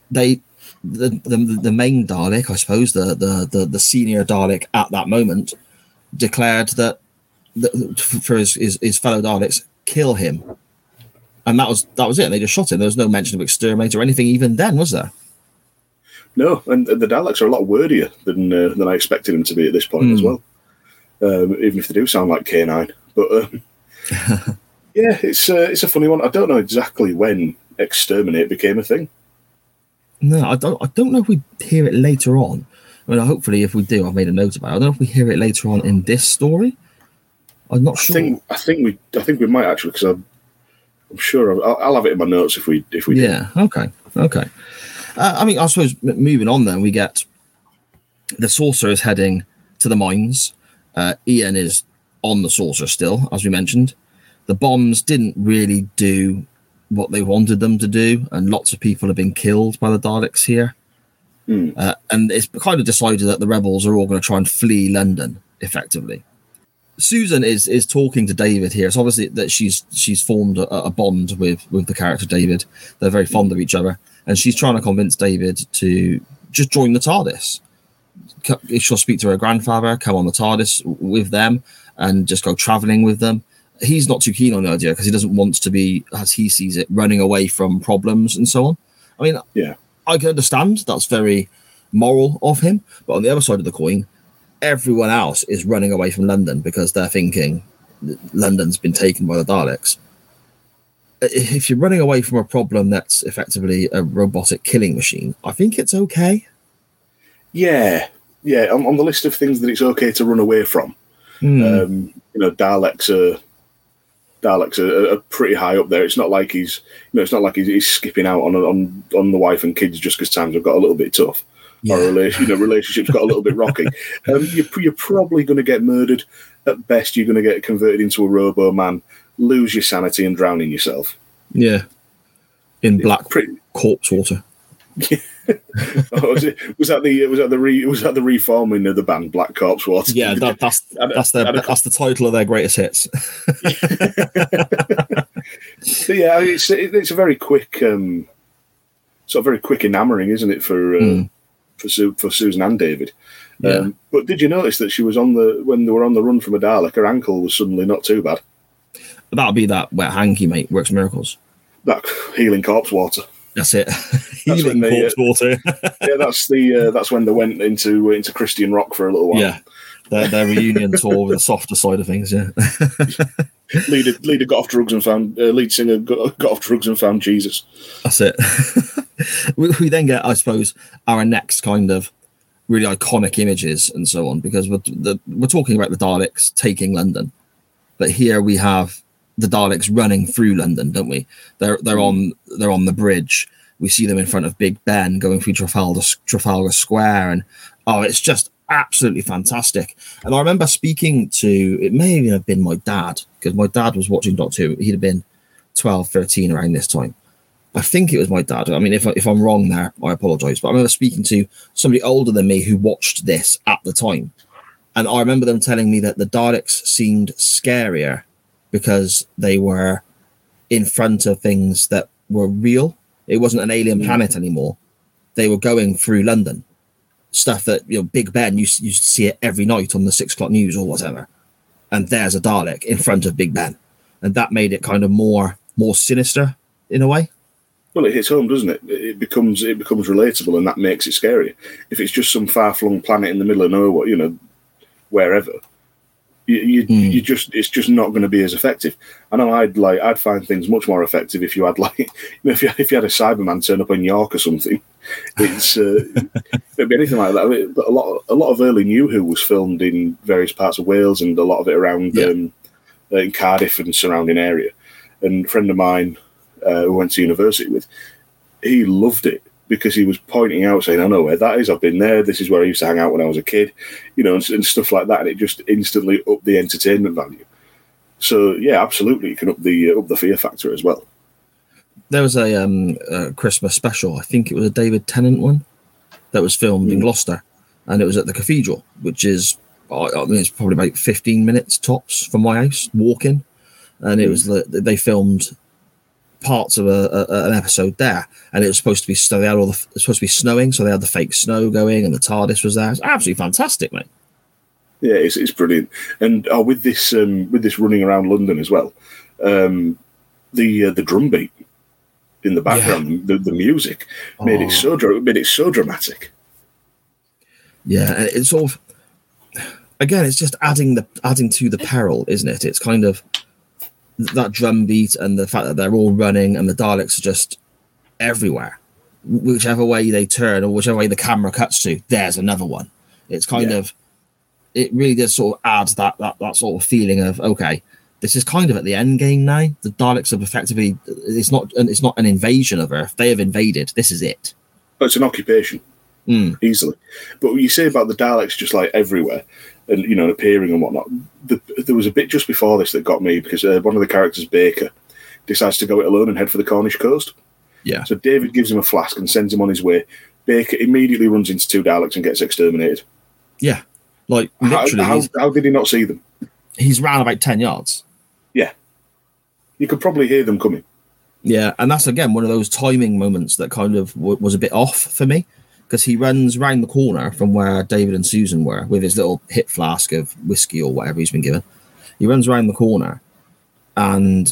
they. The, the the main Dalek, I suppose, the, the, the, the senior Dalek at that moment declared that, that for his, his, his fellow Daleks, kill him, and that was that was it. They just shot him. There was no mention of exterminate or anything even then, was there? No, and, and the Daleks are a lot wordier than uh, than I expected them to be at this point mm. as well. Um, even if they do sound like K nine, but um, yeah, it's uh, it's a funny one. I don't know exactly when exterminate became a thing. No, I don't. I don't know if we hear it later on. I mean, hopefully, if we do, I've made a note about it. I don't know if we hear it later on in this story. I'm not I sure. Think, I think we. I think we might actually, because I'm, I'm sure I'll, I'll have it in my notes if we. If we. Yeah. Do. Okay. Okay. Uh, I mean, I suppose moving on. Then we get the saucer is heading to the mines. Uh, Ian is on the saucer still, as we mentioned. The bombs didn't really do what they wanted them to do, and lots of people have been killed by the Daleks here. Mm. Uh, and it's kind of decided that the rebels are all going to try and flee London, effectively. Susan is is talking to David here. It's obviously that she's she's formed a, a bond with, with the character David. They're very fond of each other, and she's trying to convince David to just join the TARDIS. She'll speak to her grandfather, come on the TARDIS with them, and just go travelling with them. He's not too keen on the idea because he doesn't want to be, as he sees it, running away from problems and so on. I mean, yeah, I can understand that's very moral of him. But on the other side of the coin, everyone else is running away from London because they're thinking London's been taken by the Daleks. If you're running away from a problem that's effectively a robotic killing machine, I think it's okay. Yeah. Yeah. On, on the list of things that it's okay to run away from, mm. um, you know, Daleks are... Daleks are, are pretty high up there. It's not like he's, you know, it's not like he's, he's skipping out on on on the wife and kids just because times have got a little bit tough, yeah. or you know, relationships got a little bit rocky. Um, you're, you're probably going to get murdered. At best, you're going to get converted into a Robo-Man, lose your sanity, and drown in yourself. Yeah, in it's black pretty... corpse water. Yeah. oh, was, it, was that the was that the re, was that the reforming of the band Black Corpse Water? Yeah, that, that's that's their that's the title of their greatest hits. Yeah, it's it's a very quick um, sort of very quick enamouring, isn't it, for uh, mm. for Su- for Susan and David? Um, yeah. But did you notice that she was on the when they were on the run from a Dalek, her ankle was suddenly not too bad. That'll be that wet hanky, mate. Works miracles. That healing corpse water. That's it. Healing corpse water. Yeah, that's the uh, that's when they went into into Christian rock for a little while. Yeah, their, their reunion tour with the softer side of things. Yeah. leader leader got off drugs and found uh, lead singer got, got off drugs and found Jesus. That's it. we, we then get, I suppose, our next kind of really iconic images and so on because we're the, we're talking about the Daleks taking London, but here we have the Daleks running through London, don't we? They're they're on they're on the bridge. We see them in front of Big Ben going through Trafalgar Trafalgar Square, and oh, it's just absolutely fantastic. And I remember speaking to, it may even have been my dad, because my dad was watching Doctor Who. He'd have been twelve, thirteen around this time. I think it was my dad. I mean, if, I, if I'm wrong there, I apologise. But I remember speaking to somebody older than me who watched this at the time. And I remember them telling me that the Daleks seemed scarier because they were in front of things that were real. It wasn't an alien planet anymore. They were going through London. Stuff that, you know, Big Ben, you used to see it every night on the six o'clock news or whatever. And there's a Dalek in front of Big Ben. And that made it kind of more more sinister in a way. Well, it hits home, doesn't it? It becomes it becomes relatable, and that makes it scary. If it's just some far-flung planet in the middle of nowhere, you know, wherever, you you, mm. you just it's just not going to be as effective. I know I'd like I'd find things much more effective if you had like you know, if you if you had a Cyberman turn up in York or something. It's uh, it'd be anything like that. But a lot a lot of early New Who was filmed in various parts of Wales, and a lot of it around yeah. um, in Cardiff and surrounding area. And a friend of mine, Uh, who went to university with, he loved it because he was pointing out, saying, I know where that is, I've been there, this is where I used to hang out when I was a kid, you know, and, and stuff like that, and it just instantly upped the entertainment value. So, yeah, absolutely, you can up the uh, up the fear factor as well. There was a, um, a Christmas special, I think it was a David Tennant one, that was filmed mm. in Gloucester, and it was at the cathedral, which is, I mean, it's probably about fifteen minutes tops from my house, walking, and it mm. was, the, they filmed parts of a, a, an episode there, and it was supposed to be snow. They had all the, it was supposed to be snowing, so they had the fake snow going, and the TARDIS was there. It's absolutely fantastic, mate. Yeah, it's it's brilliant. And oh, with this um, with this running around London as well, um, the uh, the drum beat in the background, yeah. the, the music made oh. it so dra- made it so dramatic. Yeah, and it's all again. It's just adding the adding to the peril, isn't it? It's kind of that drum beat and the fact that they're all running and the Daleks are just everywhere. Whichever way they turn or whichever way the camera cuts to, there's another one. It's kind yeah. of, it really does sort of add that, that that sort of feeling of, okay, this is kind of at the end game now. The Daleks have effectively, it's not it's not an invasion of Earth. They have invaded. This is it. Well, it's an occupation, mm. easily. But what you say about the Daleks just like everywhere, and, you know, appearing and whatnot. The, there was a bit just before this that got me, because uh, one of the characters, Baker, decides to go it alone and head for the Cornish coast. Yeah. So David gives him a flask and sends him on his way. Baker immediately runs into two Daleks and gets exterminated. Yeah. Like, literally. How, how, how did he not see them? He's ran about ten yards. Yeah. You could probably hear them coming. Yeah, and that's, again, one of those timing moments that kind of w- was a bit off for me. Because he runs round the corner from where David and Susan were with his little hip flask of whiskey or whatever he's been given. He runs round the corner and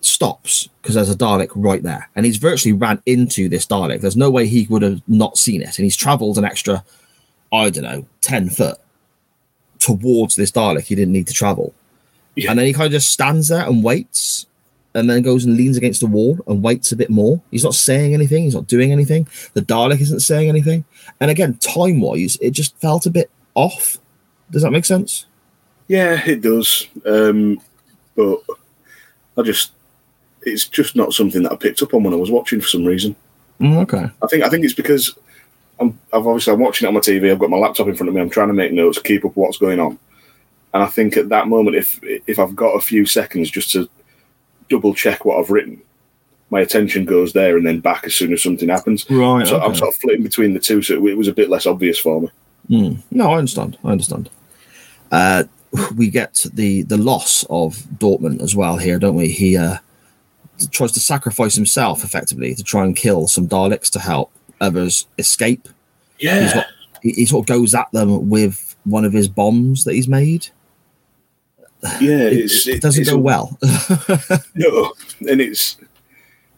stops because there's a Dalek right there. And he's virtually ran into this Dalek. There's no way he would have not seen it. And he's travelled an extra, I don't know, ten foot towards this Dalek he didn't need to travel. Yeah. And then he kind of just stands there and waits, and then goes and leans against the wall and waits a bit more. He's not saying anything. He's not doing anything. The Dalek isn't saying anything. And again, time-wise, it just felt a bit off. Does that make sense? Yeah, it does. Um, but I just, it's just not something that I picked up on when I was watching for some reason. Mm, okay. I think I think it's because I'm, I've obviously I'm watching it on my T V. I've got my laptop in front of me. I'm trying to make notes, keep up what's going on. And I think at that moment, if if I've got a few seconds just to double check what I've written, my attention goes there and then back as soon as something happens. Right. So okay. I'm sort of flitting between the two, so it was a bit less obvious for me. Mm. No, I understand. I understand. Uh, we get the the loss of Dortmun as well here, don't we? He uh, tries to sacrifice himself effectively to try and kill some Daleks to help others escape. Yeah. He's got, he, he sort of goes at them with one of his bombs that he's made. Yeah, it's, it, it doesn't it's go a, well. No, and it's,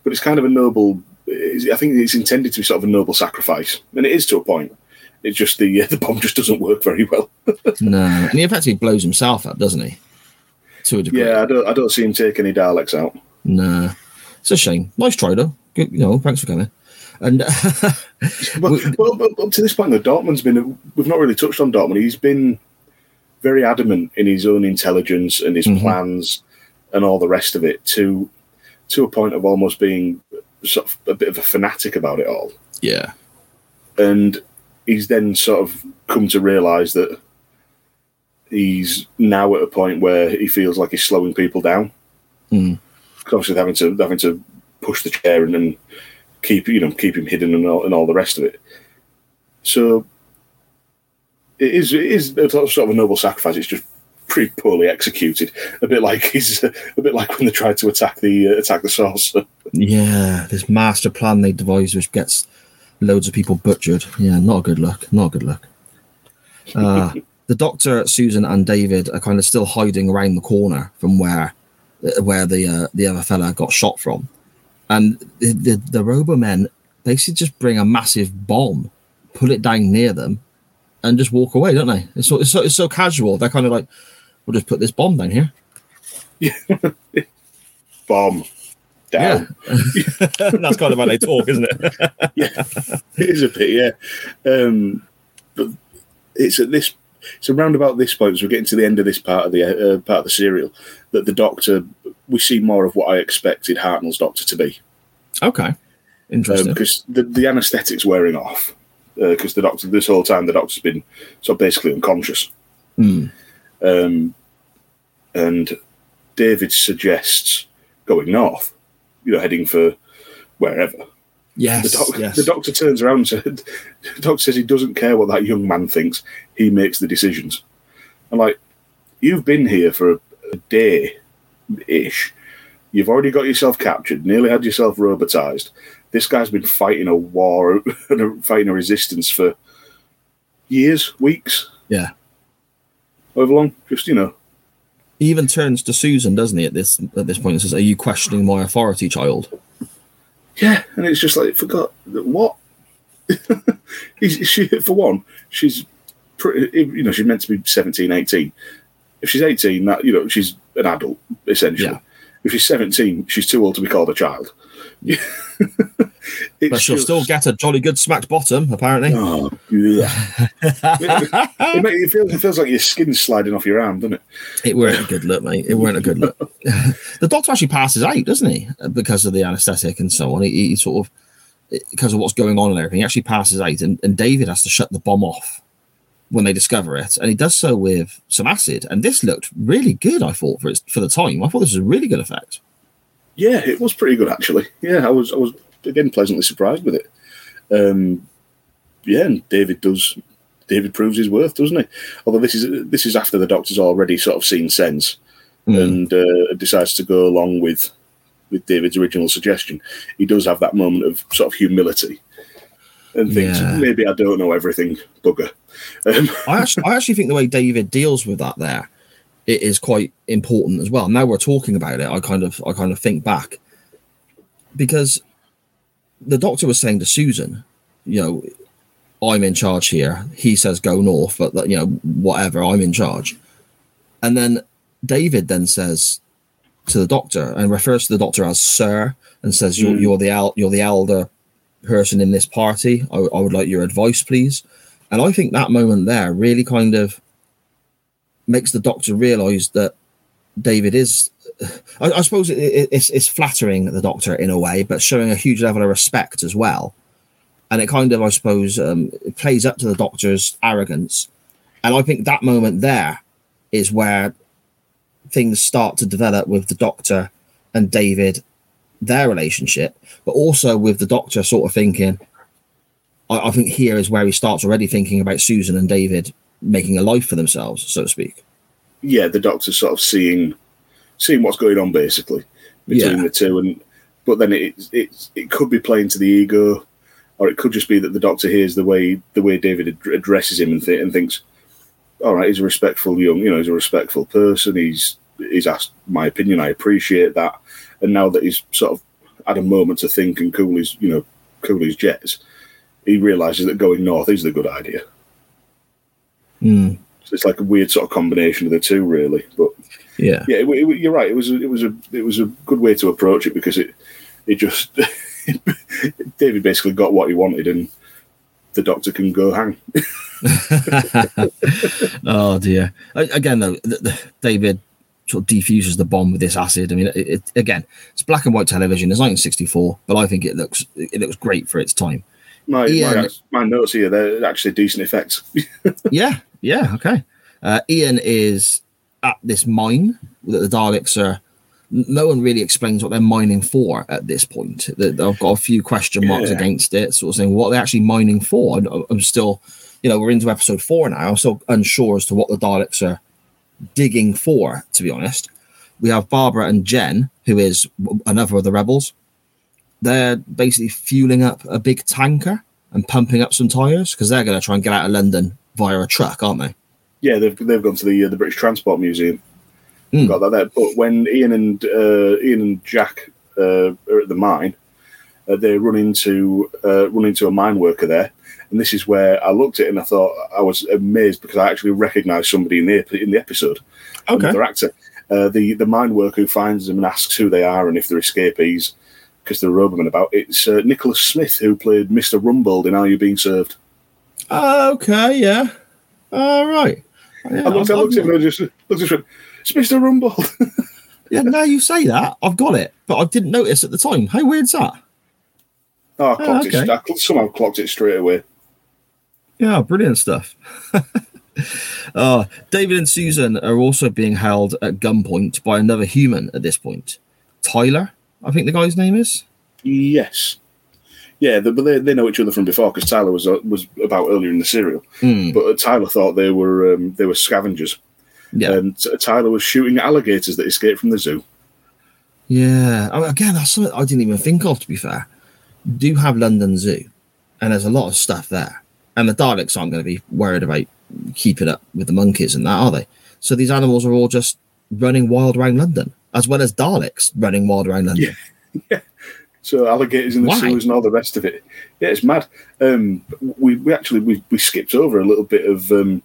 but it's kind of a noble. I think it's intended to be sort of a noble sacrifice, and it is to a point. It's just the uh, the bomb just doesn't work very well. No, and he effectively blows himself up, doesn't he? To a degree. Yeah, I don't. I don't see him take any Daleks out. No, it's a shame. Nice try, though. Good, you know, thanks for coming. And uh, well, we, well, but up to this point, though, Dortmun's been. We've not really touched on Dortmun. He's been very adamant in his own intelligence and his mm-hmm. plans, and all the rest of it to to a point of almost being sort of a bit of a fanatic about it all. Yeah. And he's then sort of come to realise that he's now at a point where he feels like he's slowing people down. Mm. Obviously having to having to push the chair and, and keep you know keep him hidden and all and all the rest of it. So it is it is a sort of a noble sacrifice. It's just pretty poorly executed. A bit like he's a bit like when they tried to attack the uh, attack the saucer. Yeah, this master plan they devised, which gets loads of people butchered. Yeah, not a good look. Not a good look. Uh, the Doctor, Susan, and David are kind of still hiding around the corner from where where the uh, the other fella got shot from, and the the, the Robo-Men basically just bring a massive bomb, pull it down near them, and just walk away, don't they? It's so it's so, it's so casual. They're kind of like, we'll just put this bomb down here. Yeah, bomb. Down. Yeah. That's kind of how they talk, isn't it? Yeah, it is a bit, yeah. Um, but it's at this, it's around about this point, as we're getting to the end of this part of the uh, part of the serial, that the Doctor, we see more of what I expected Hartnell's Doctor to be. Okay, interesting. Um, because the, the anaesthetic's wearing off, because uh, the Doctor, this whole time, the Doctor's been sort of basically unconscious. Mm. Um, and David suggests going north. You know, heading for wherever. Yes the, doc- yes. the Doctor turns around and says, the Doctor says he doesn't care what that young man thinks. He makes the decisions. I'm like, you've been here for a, a day-ish. You've already got yourself captured, nearly had yourself robotized. This guy's been fighting a war, fighting a resistance for years, weeks. Yeah. However long, just, you know. He even turns to Susan, doesn't he, at this at this point, and says, "Are you questioning my authority, child?" Yeah, and it's just like, forgot what? She, for one, she's pretty, you know, she's meant to be seventeen, eighteen. If she's eighteen, that, you know, she's an adult, essentially. Yeah. If she's seventeen, she's too old to be called a child. But she'll just... still get a jolly good smacked bottom, apparently. Oh, yeah. it, it, it, feels, it feels like your skin's sliding off your arm, doesn't it? It weren't a good look, mate. It weren't a good look. The Doctor actually passes out, doesn't he? Because of the anaesthetic and so on. He, he sort of, because of what's going on and everything, he actually passes out, and, and David has to shut the bomb off when they discover it, and he does so with some acid, and this looked really good, I thought, for its, for the time. I thought this was a really good effect. Yeah, it was pretty good, actually. Yeah, I was, I was again, pleasantly surprised with it. Um, yeah, and David does, David proves his worth, doesn't he? Although this is this is after the Doctor's already sort of seen sense, mm. and uh, decides to go along with with David's original suggestion. He does have that moment of sort of humility and thinks, yeah, maybe I don't know everything, bugger. Um, I actually, I actually think the way David deals with that there, it is quite important as well. Now we're talking about it, I kind of I kind of think back, because the Doctor was saying to Susan, you know, I'm in charge here. He says go north, but, you know, whatever, I'm in charge. And then David then says to the Doctor, and refers to the Doctor as sir, and says, you're, mm. you're the el- you're the elder person in this party. I, I would like your advice, please. And I think that moment there really kind of makes the Doctor realise that David is... I, I suppose it, it, it's, it's flattering the Doctor in a way, but showing a huge level of respect as well. And it kind of, I suppose, um, it plays up to the Doctor's arrogance. And I think that moment there is where things start to develop with the Doctor and David, their relationship, but also with the Doctor sort of thinking... I, I think here is where he starts already thinking about Susan and David making a life for themselves, so to speak. Yeah, the Doctor's sort of seeing seeing what's going on, basically, between yeah. the two. And but then it, it it could be playing to the ego, or it could just be that the Doctor hears the way the way David ad- addresses him and, th- and thinks, all right, he's a respectful young, you know, he's a respectful person. He's he's asked my opinion. I appreciate that. And now that he's sort of had a moment to think and cool his, you know, cool his jets, he realises that going north is the good idea. Mm. So it's like a weird sort of combination of the two, really. But yeah, yeah, it, it, you're right. It was a, it was a it was a good way to approach it, because it it just David basically got what he wanted, and the Doctor can go hang. Oh dear! Again, though, David sort of defuses the bomb with this acid. I mean, it, it, again, it's black and white television. It's nineteen sixty-four, but I think it looks it looks great for its time. My, Ian, my, my notes here, they're actually decent effects. yeah, yeah, okay. Uh, Ian is at this mine that the Daleks are... No one really explains what they're mining for at this point. They've got a few question marks yeah. against it, sort of saying what they're actually mining for. I'm still, you know, we're into episode four now. I'm still unsure as to what the Daleks are digging for, to be honest. We have Barbara and Jen, who is another of the rebels. They're basically fueling up a big tanker and pumping up some tyres because they're going to try and get out of London via a truck, aren't they? Yeah, they've they've gone to the uh, the British Transport Museum. Mm. Got that there. But when Ian and uh, Ian and Jack uh, are at the mine, uh, they run into uh, run into a mine worker there, and this is where I looked at it and I thought I was amazed because I actually recognised somebody in the in the episode, okay. Another actor. Uh, the the mine worker who finds them and asks who they are and if they're escapees because they're Robo-Man about. It's uh, Nicholas Smith who played Mister Rumbold in Are You Being Served? Okay, yeah, all right. Yeah, I looked, I looked at him and I just looked at him. It's Mister Rumbold. yeah, now you say that, I've got it, but I didn't notice at the time. How weird's that? Oh, I clocked oh, okay. it. I cl- somehow clocked it straight away. Yeah, brilliant stuff. uh, David and Susan are also being held at gunpoint by another human at this point. Tyler, I think the guy's name is? Yes. Yeah, they, but they, they know each other from before because Tyler was uh, was about earlier in the serial. Mm. But uh, Tyler thought they were um, they were scavengers. Yeah, and Tyler was shooting alligators that escaped from the zoo. Yeah, I mean, again, that's something I didn't even think of. To be fair, you do have London Zoo, and there's a lot of stuff there. And the Daleks aren't going to be worried about keeping up with the monkeys and that, are they? So these animals are all just running wild around London, as well as Daleks running wild around London. Yeah, yeah. So alligators in the sewers and all the rest of it. Yeah, it's mad. Um, we we actually we we skipped over a little bit of. Um,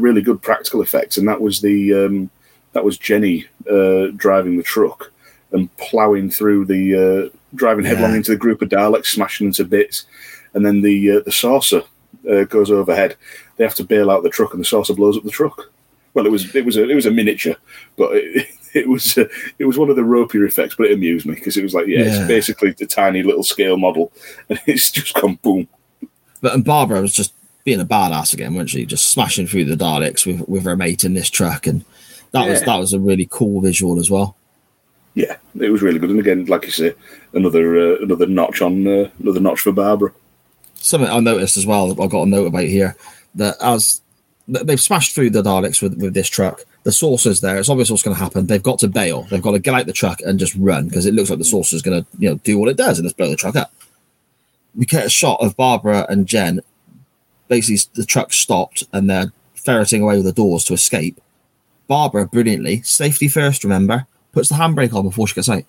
really good practical effects, and that was the um, that was Jenny uh, driving the truck and ploughing through the uh, driving yeah. headlong into the group of Daleks, smashing into bits, and then the uh, the saucer uh, goes overhead. They have to bail out the truck, and the saucer blows up the truck. Well, it was it was a it was a miniature, but it, it was a, it was one of the ropier effects. But it amused me because it was like yeah, yeah, it's basically the tiny little scale model, and it's just gone boom. But and Barbara was just. Being a badass again, wasn't she? Just smashing through the Daleks with, with her mate in this truck, and that yeah. was that was a really cool visual as well. Yeah, it was really good. And again, like you say, another uh, another notch on uh, another notch for Barbara. Something I noticed as well. I got a note about here that as they've smashed through the Daleks with, with this truck, the saucer's there. It's obvious what's going to happen. They've got to bail. They've got to get out the truck and just run because it looks like the saucer's going to you know do what it does and just blow the truck up. We get a shot of Barbara and Jen. Basically, the truck stopped and they're ferreting away with the doors to escape. Barbara, brilliantly, safety first, remember, puts the handbrake on before she gets out.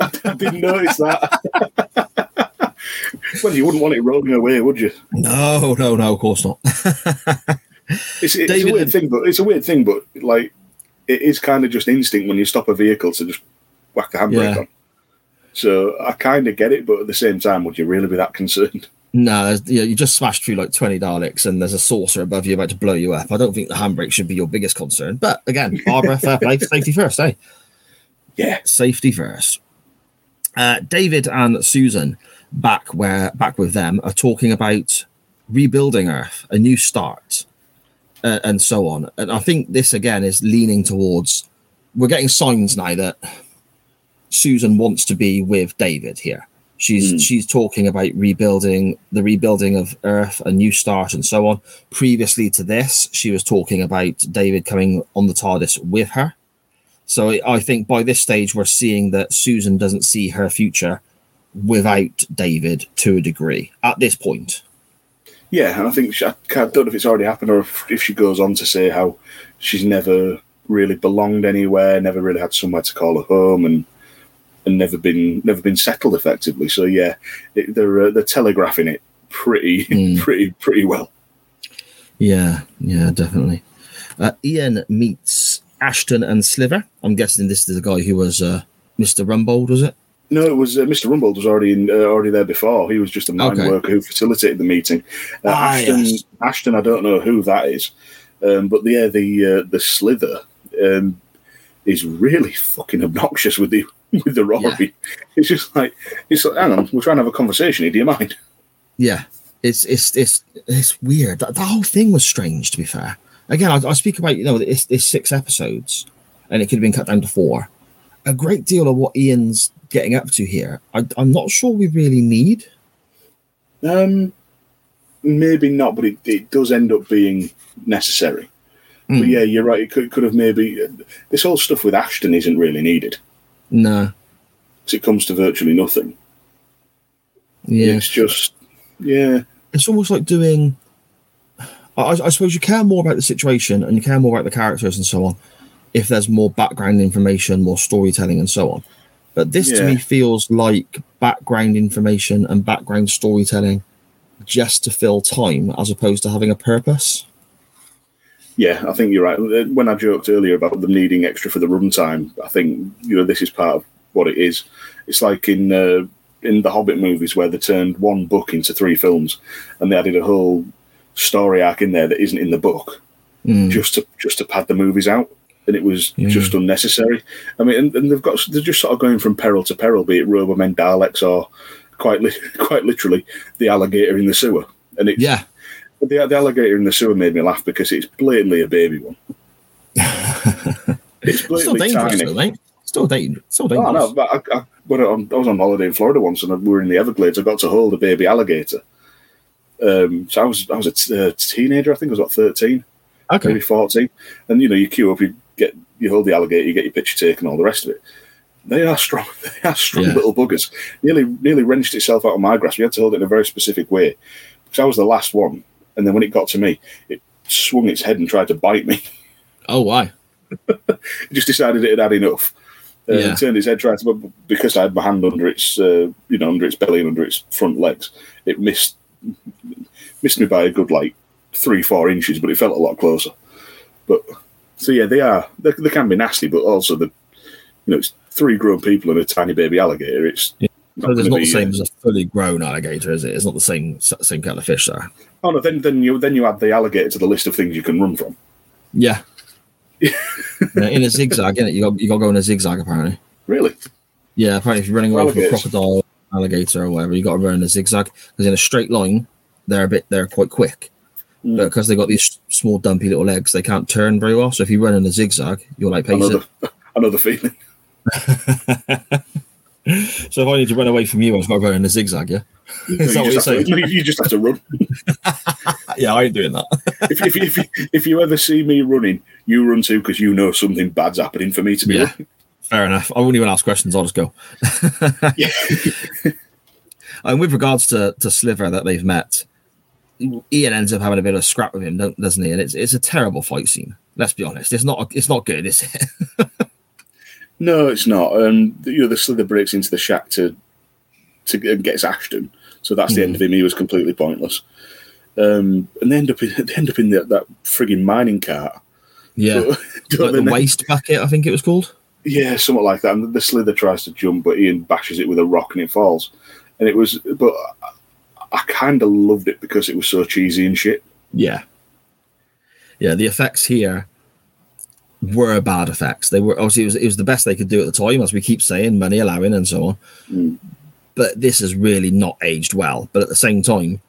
I didn't notice that. Well, you wouldn't want it rolling away, would you? No, no, no, of course not. it's, it's a weird and... thing, but it's a weird thing, but like it is kind of just instinct when you stop a vehicle to just whack the handbrake yeah. on. So I kind of get it, but at the same time, would you really be that concerned? No, you, know, you just smashed through like twenty Daleks and there's a saucer above you about to blow you up. I don't think the handbrake should be your biggest concern. But again, Barbara, fair play, safety first, eh? Yeah, safety first. Uh, David and Susan, back where back with them, are talking about rebuilding Earth, a new start, uh, and so on. And I think this, again, is leaning towards... We're getting signs now that Susan wants to be with David here. She's mm. she's talking about rebuilding, the rebuilding of Earth, a new start, and so on. Previously to this, she was talking about David coming on the TARDIS with her. So I think by this stage, we're seeing that Susan doesn't see her future without David to a degree at this point. Yeah, and I think she, I don't know if it's already happened or if, if she goes on to say how she's never really belonged anywhere, never really had somewhere to call her home, and. And never been, never been settled effectively. So yeah, it, they're uh, they're telegraphing it pretty, mm. pretty, pretty well. Yeah, yeah, definitely. Uh, Ian meets Ashton and Sliver. I'm guessing this is the guy who was uh, Mister Rumbold, was it? No, it was uh, Mister Rumbold was already in, uh, already there before. He was just a mine okay. worker who facilitated the meeting. Uh, ah, Ashton, yes. Ashton, I don't know who that is, um, but yeah, the uh, the Slither. Um, is really fucking obnoxious with the with the Rory. Yeah. It's just like it's like, hang on, we're trying to have a conversation here. Do you mind? Yeah, it's it's it's it's weird. That, that whole thing was strange. To be fair, again, I, I speak about you know it's, it's six episodes, and it could have been cut down to four. A great deal of what Ian's getting up to here, I, I'm not sure we really need. Um, maybe not, but it, it does end up being necessary. Mm. But yeah, you're right. It could could have maybe uh, this whole stuff with Ashton isn't really needed. No, because it comes to virtually nothing. Yeah, it's just yeah. It's almost like doing. I, I suppose you care more about the situation and you care more about the characters and so on if there's more background information, more storytelling, and so on. But this yeah. to me feels like background information and background storytelling just to fill time as opposed to having a purpose. Yeah, I think you're right. When I joked earlier about them needing extra for the runtime, I think you know this is part of what it is. It's like in uh, in the Hobbit movies where they turned one book into three films, and they added a whole story arc in there that isn't in the book, mm. just to just to pad the movies out, and it was yeah. just unnecessary. I mean, and, and they've got they're just sort of going from peril to peril, be it Robo-Man, Daleks, or quite li- quite literally the alligator in the sewer, and it's yeah. The, the alligator in the sewer made me laugh because it's blatantly a baby one. It's blatantly it's still dangerous, tiny. Though, still, da- still dangerous. Oh, no, but I, I, when I was on holiday in Florida once and we were in the Everglades. I got to hold a baby alligator. Um, so I was I was a t- uh, teenager, I think. I was about thirteen, okay. Maybe fourteen. And, you know, you queue up, you get you hold the alligator, you get your picture taken, all the rest of it. They are strong. They are strong yeah. little buggers. Nearly, nearly wrenched itself out of my grasp. We had to hold it in a very specific way because I was the last one. And then when it got to me, it swung its head and tried to bite me. Oh, why? It just decided it had had enough. Uh, yeah. It turned its head, tried to, because I had my hand under its, uh, you know, under its belly and under its front legs. It missed missed me by a good like three, four inches, but it felt a lot closer. But so yeah, they are. They, they can be nasty, but also the, you know, it's three grown people and a tiny baby alligator. It's. Yeah. So it's not the same as a fully grown alligator, is it? It's not the same same kind of fish, there. Oh no! Then then you then you add the alligator to the list of things you can run from. Yeah, in a zigzag, innit? You got you got to go in a zigzag, apparently. Really? Yeah, apparently if you're running away from a crocodile, alligator, or whatever, you got to run in a zigzag because in a straight line they're a bit they're quite quick, mm. but because they got these small dumpy little legs, they can't turn very well. So if you run in a zigzag, you're like pacing. Another feeling. So if I need to run away from you, I've got to go in a zigzag, yeah? Is no, that you what you're saying? To, you just have to run. Yeah, I ain't doing that. if, if, if, if, if you ever see me running, you run too because you know something bad's happening for me to be yeah, running. Fair enough. I won't even ask questions. I'll just go. Yeah. And with regards to, to Sliver that they've met, Ian ends up having a bit of a scrap with him, doesn't he? And it's it's a terrible fight scene. Let's be honest. It's not, it's not good, is it? No, it's not. Um, you know, the Slither breaks into the shack to, to and gets Ashton. So that's mm. the end of him. He was completely pointless. Um, and they end up in, they end up in the, that frigging mining cart. Yeah, but, like the waste bucket, I think it was called. Yeah, something like that. And the Slither tries to jump, but Ian bashes it with a rock, and it falls. And it was, but I, I kind of loved it because it was so cheesy and shit. Yeah, yeah. The effects here. Were bad effects. They were obviously it was, it was the best they could do at the time, as we keep saying, money allowing and so on. Mm. But this has really not aged well. But at the same time,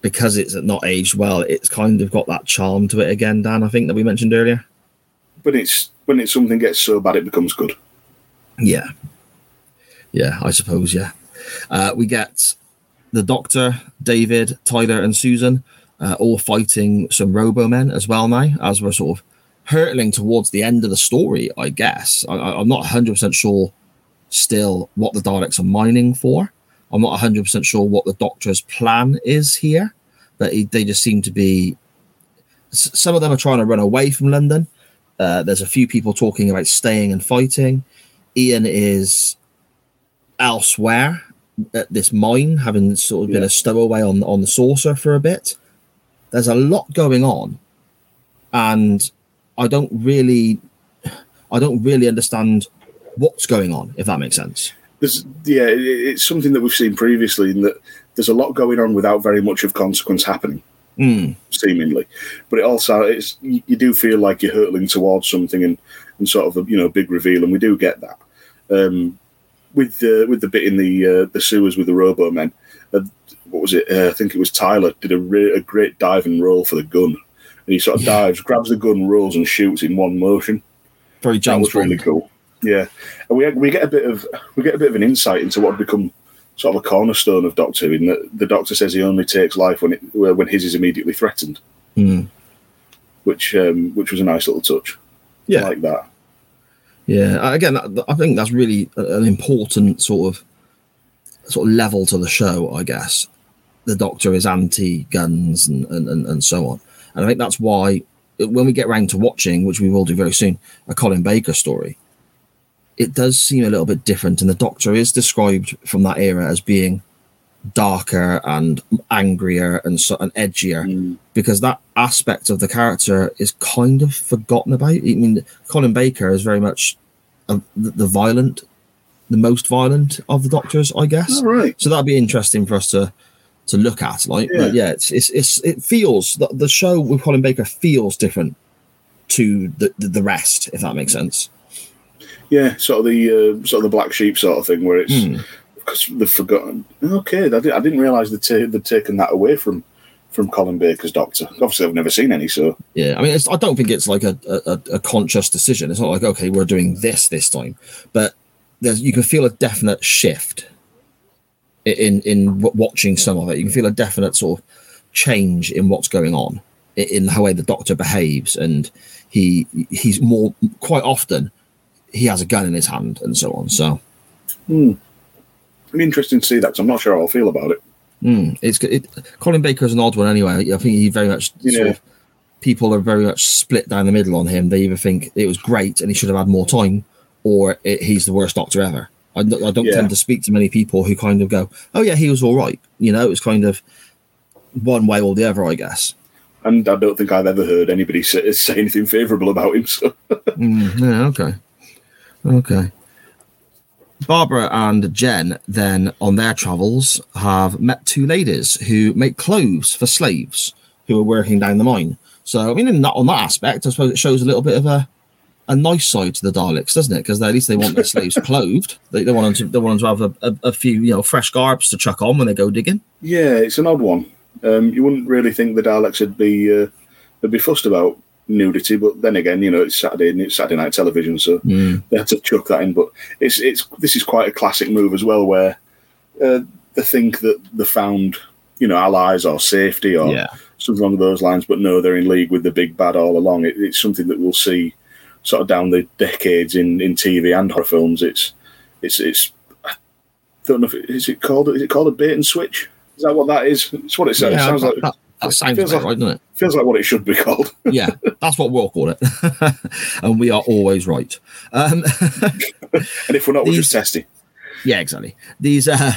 because it's not aged well, it's kind of got that charm to it again, Dan. I think that we mentioned earlier. But it's when it's something gets so bad, it becomes good. Yeah, yeah, I suppose. Yeah, uh, we get the Doctor, David, Tyler, and Susan uh, all fighting some Robo-Men as well now, as we're sort of. Hurtling towards the end of the story, I guess. I, I'm not one hundred percent sure still what the Daleks are mining for. I'm not one hundred percent sure what the Doctor's plan is here, but he, they just seem to be... Some of them are trying to run away from London. Uh, there's a few people talking about staying and fighting. Ian is elsewhere at this mine, having sort of yeah. been a stowaway on, on the saucer for a bit. There's a lot going on, and... I don't really, I don't really understand what's going on. If that makes sense. There's, yeah, it's something that we've seen previously, in that there's a lot going on without very much of consequence happening, mm. seemingly. But it also, it's you do feel like you're hurtling towards something, and and sort of a, you know, big reveal, and we do get that. Um, with the with the bit in the uh, the sewers with the Robo-Men, uh, what was it? Uh, I think it was Tyler did a, re- a great dive and roll for the gun. And he sort of dives, grabs the gun, rolls, and shoots in one motion. Very James That was Bond. Really cool. Yeah, and we we get a bit of we get a bit of an insight into what had become sort of a cornerstone of Doctor Who. In that the Doctor says he only takes life when it when his is immediately threatened, mm. which um, which was a nice little touch. Yeah, I like that. Yeah, again, I think that's really an important sort of sort of level to the show. I guess the Doctor is anti-guns and and, and, and so on. And I think that's why, when we get round to watching, which we will do very soon, a Colin Baker story, it does seem a little bit different. And the Doctor is described from that era as being darker and angrier and, so, and edgier, mm. because that aspect of the character is kind of forgotten about. I mean, Colin Baker is very much a, the violent, the most violent of the Doctors, I guess. All right. So that'd be interesting for us to... to look at, like, yeah, yeah it's, it's it's it feels the, the show with Colin Baker feels different to the the rest, if that makes sense. Yeah, sort of the uh, sort of the black sheep sort of thing, where it's because mm. they've forgotten. Okay, I, did, I didn't realise they'd, t- they'd taken that away from from Colin Baker's Doctor. Obviously, I've never seen any, so yeah. I mean, it's, I don't think it's like a, a a conscious decision. It's not like, okay, we're doing this this time, but there's you can feel a definite shift. In in watching some of it, you can feel a definite sort of change in what's going on, in the way the Doctor behaves, and he he's more quite often he has a gun in his hand and so on. So, hmm. interesting to see that. Cause I'm not sure how I'll feel about it. Mm, it's it, Colin Baker is an odd one anyway. I think he very much yeah. sort of, people are very much split down the middle on him. They either think it was great and he should have had more time, or it, he's the worst Doctor ever. I don't yeah. tend to speak to many people who kind of go, oh, yeah, he was all right. You know, it was kind of one way or the other, I guess. And I don't think I've ever heard anybody say, say anything favourable about him. So. mm, yeah, okay. Okay. Barbara and Jen, then, on their travels, have met two ladies who make clothes for slaves who are working down the mine. So, I mean, in that, on that aspect, I suppose it shows a little bit of a... a nice side to the Daleks, doesn't it? Because at least they want their slaves clothed. They, they want them to, they want them to have a, a, a few, you know, fresh garbs to chuck on when they go digging. Yeah, it's an odd one. Um, you wouldn't really think the Daleks would be uh, would be fussed about nudity, but then again, you know, it's Saturday and it's Saturday night television, so mm. they had to chuck that in. But it's it's this is quite a classic move as well, where uh, they think that they found, you know, allies or safety or yeah. something along those lines, but no, they're in league with the big bad all along. It, it's something that we'll see sort of down the decades in, in T V and horror films. It's it's it's I don't know if it, is it called is it called a bait and switch? Is that what that is? It's what it sounds. Yeah, it sounds that, like that, that sounds feels about like, right, doesn't it? Feels like what it should be called. Yeah, that's what we'll call it, and we are always right. Um, and if we're not, we're just testing. Yeah, exactly. These uh,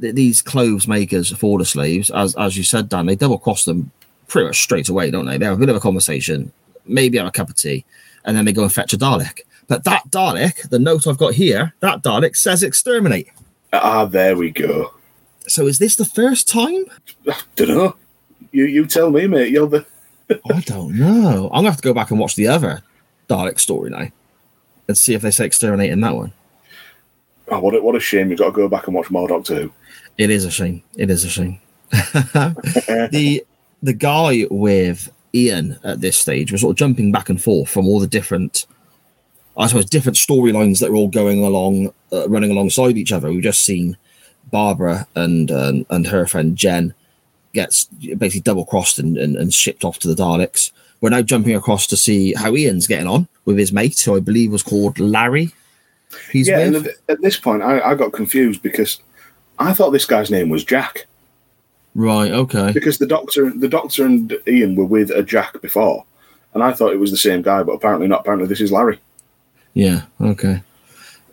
th- these clothes makers for the slaves, as as you said, Dan, they double cross them pretty much straight away, don't they? They have a bit of a conversation, maybe have a cup of tea. And then they go and fetch a Dalek. But that Dalek, the note I've got here, that Dalek says exterminate. Ah, there we go. So is this the first time? I don't know. You you tell me, mate. You're the... I don't know. I'm going to have to go back and watch the other Dalek story now and see if they say exterminate in that one. Oh, what a, what a shame. You've got to go back and watch more Doctor Who. It is a shame. It is a shame. the The guy with... Ian at this stage was sort of jumping back and forth from all the different, I suppose, different storylines that were all going along, uh, running alongside each other. We've just seen Barbara and um, and her friend Jen gets basically double crossed and, and, and shipped off to the Daleks. We're now jumping across to see how Ian's getting on with his mate, who I believe was called Larry. He's yeah, with. And at this point, I, I got confused because I thought this guy's name was Jack. Right, okay. Because the doctor, the doctor and Ian were with a Jack before, and I thought it was the same guy, but apparently not. Apparently, this is Larry. Yeah, okay.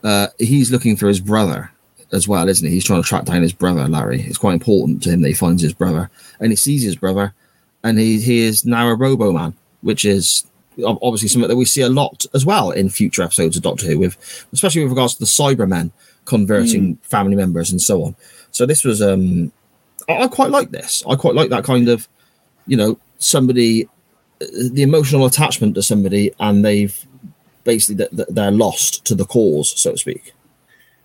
Uh, he's looking for his brother as well, isn't he? He's trying to track down his brother, Larry. It's quite important to him that he finds his brother, and he sees his brother, and he, he is now a Robo-Man, which is obviously something that we see a lot as well in future episodes of Doctor Who, with especially with regards to the Cybermen converting mm. family members and so on. So this was... um. I quite like this. I quite like that kind of, you know, somebody, the emotional attachment to somebody, and they've basically that they're lost to the cause, so to speak.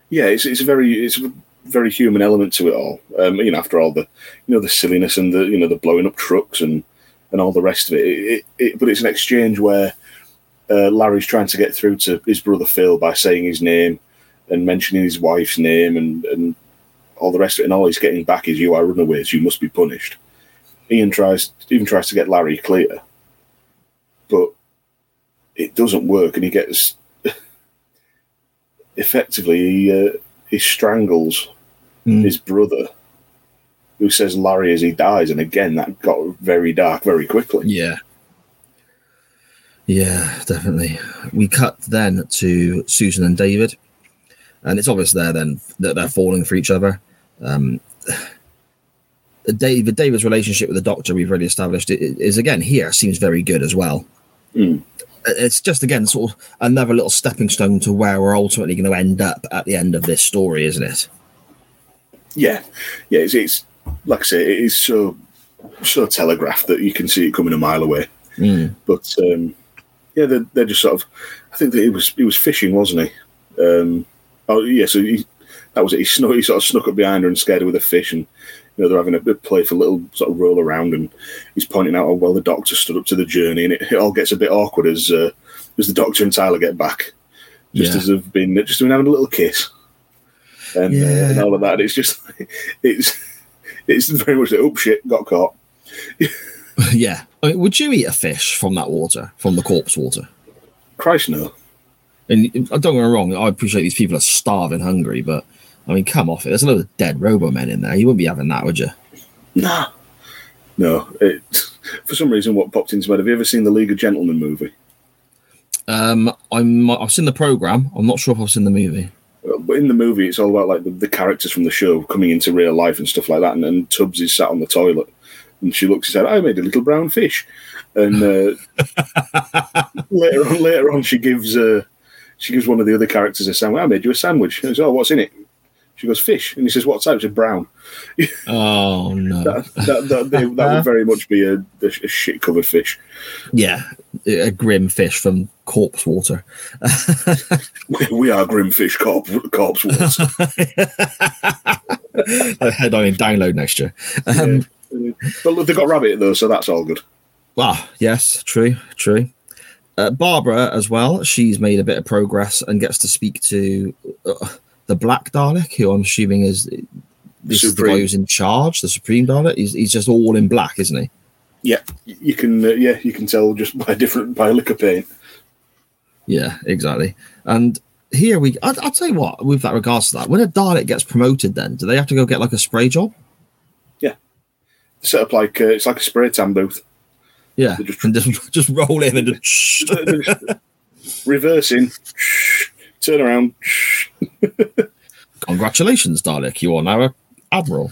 Yeah, it's it's a very it's a very human element to it all. Um, you know, after all the you know the silliness and the you know the blowing up trucks and, and all the rest of it. It, it, it but it's an exchange where uh, Larry's trying to get through to his brother Phil by saying his name and mentioning his wife's name and, and all the rest of it. And all he's getting back is, "You are runaways. You must be punished." Ian tries even tries to get Larry clear, but it doesn't work, and he gets effectively he, uh, he strangles mm. his brother, who says Larry as he dies, and again that got very dark very quickly. Yeah, yeah, definitely. We cut then to Susan and David, and it's obvious there then that they're falling for each other. Um, David David's relationship with the Doctor, we've already established, is again here seems very good as well. Mm. It's just, again, sort of another little stepping stone to where we're ultimately going to end up at the end of this story, isn't it? Yeah. Yeah, it's, it's like I say, it is so so telegraphed that you can see it coming a mile away. Mm. But, um, yeah, they're, they're just sort of... I think that he was he was fishing, wasn't he? Um, oh, yeah, so he, that was it. He, snuck, he sort of snuck up behind her and scared her with a fish, and you know, they're having a bit playful little sort of roll around, and he's pointing out, oh, well, the Doctor stood up to the journey, and it, it all gets a bit awkward as uh, as the Doctor and Tyler get back, just yeah. as they've been just been having a little kiss, and, yeah. uh, and all of that. It's just it's it's very much the like, oh shit, got caught. Yeah, I mean, would you eat a fish from that water, from the corpse water? Christ no. And don't get me wrong, I appreciate these people are starving, hungry, but. I mean, come off it. There's a load of dead Robo-Men in there. You wouldn't be having that, would you? Nah. No. It, for some reason, what popped into my head, have you ever seen the League of Gentlemen movie? Um, I'm, I've seen the programme. I'm not sure if I've seen the movie. But in the movie, it's all about like the, the characters from the show coming into real life and stuff like that. And, and Tubbs is sat on the toilet. And she looks and said, I made a little brown fish. And uh, later on, later on, she gives uh, she gives one of the other characters a sandwich. I made you a sandwich. And I said, oh, what's in it? She goes, fish. And he says, what type? She says, brown. Oh, no. that that, that, they, that would very much be a, a shit-covered fish. Yeah, a grim fish from corpse water. we, we are grim fish corp, corpse water. Head on in download next year. Um, yeah. But look, they've got rabbit, though, so that's all good. Ah, yes, true, true. Uh, Barbara, as well, she's made a bit of progress and gets to speak to... Uh, the Black Dalek, who I'm assuming is, this is the guy who's in charge, the Supreme Dalek. He's, he's just all in black, isn't he? Yeah, you can. Uh, yeah, you can tell just by different by liquor paint. Yeah, exactly. And here we, I, I'll tell you what. With that regards to that, when a Dalek gets promoted, then do they have to go get like a spray job? Yeah, set up like uh, it's like a spray tan booth. Yeah, they just, and just just roll in and just, just reversing. Turn around. Congratulations, Dalek. You are now an admiral.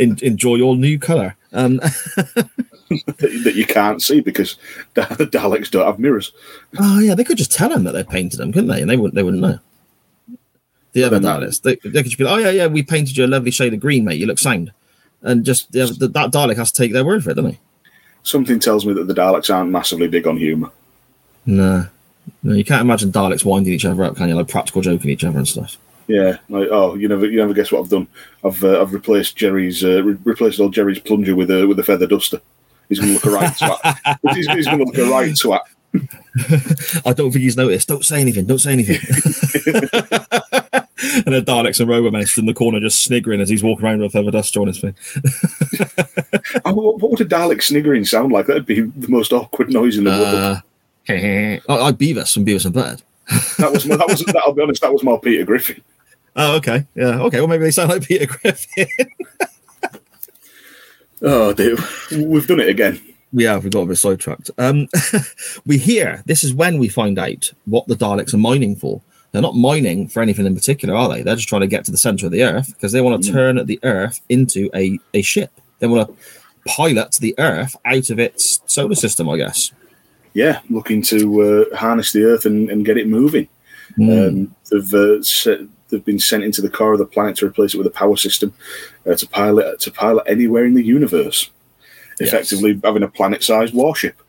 en- enjoy your new colour. Um, that, that you can't see because the Daleks don't have mirrors. Oh, yeah. They could just tell them that they've painted them, couldn't they? And they wouldn't, they wouldn't know. The other Daleks, they, they could just be like, oh, yeah, yeah, we painted you a lovely shade of green, mate. You look sound. And just the other, that Dalek has to take their word for it, doesn't he? Something tells me that the Daleks aren't massively big on humour. No. No, you can't imagine Daleks winding each other up, can you? Like practical joking each other and stuff. Yeah, like oh, you never, you never guess what I've done. I've, uh, I've replaced Jerry's, uh, re- replaced old Jerry's plunger with a with a feather duster. He's going to look a right twat. He's, he's going to look a right twat. I don't think he's noticed. Don't say anything. Don't say anything. And the Daleks and Robo-Man stood in the corner just sniggering as he's walking around with a feather duster on his face. What would a Dalek sniggering sound like? That'd be the most awkward noise in the world. Uh, oh, like Beavis from Beavis and Butthead. That was my, that was that. I'll be honest, that was my Peter Griffin. Oh, okay, yeah, okay. Well, maybe they sound like Peter Griffin. Oh, dude, we've done it again. Yeah, we got a bit sidetracked. Um, we hear this is when we find out what the Daleks are mining for. They're not mining for anything in particular, are they? They're just trying to get to the centre of the Earth because they want to mm. turn the Earth into a, a ship. They want to pilot the Earth out of its solar system, I guess. Yeah, looking to uh, harness the Earth and, and get it moving. Mm. Um, they've uh, set, they've been sent into the core of the planet to replace it with a power system uh, to pilot to pilot anywhere in the universe. Effectively, yes. Having a planet-sized warship.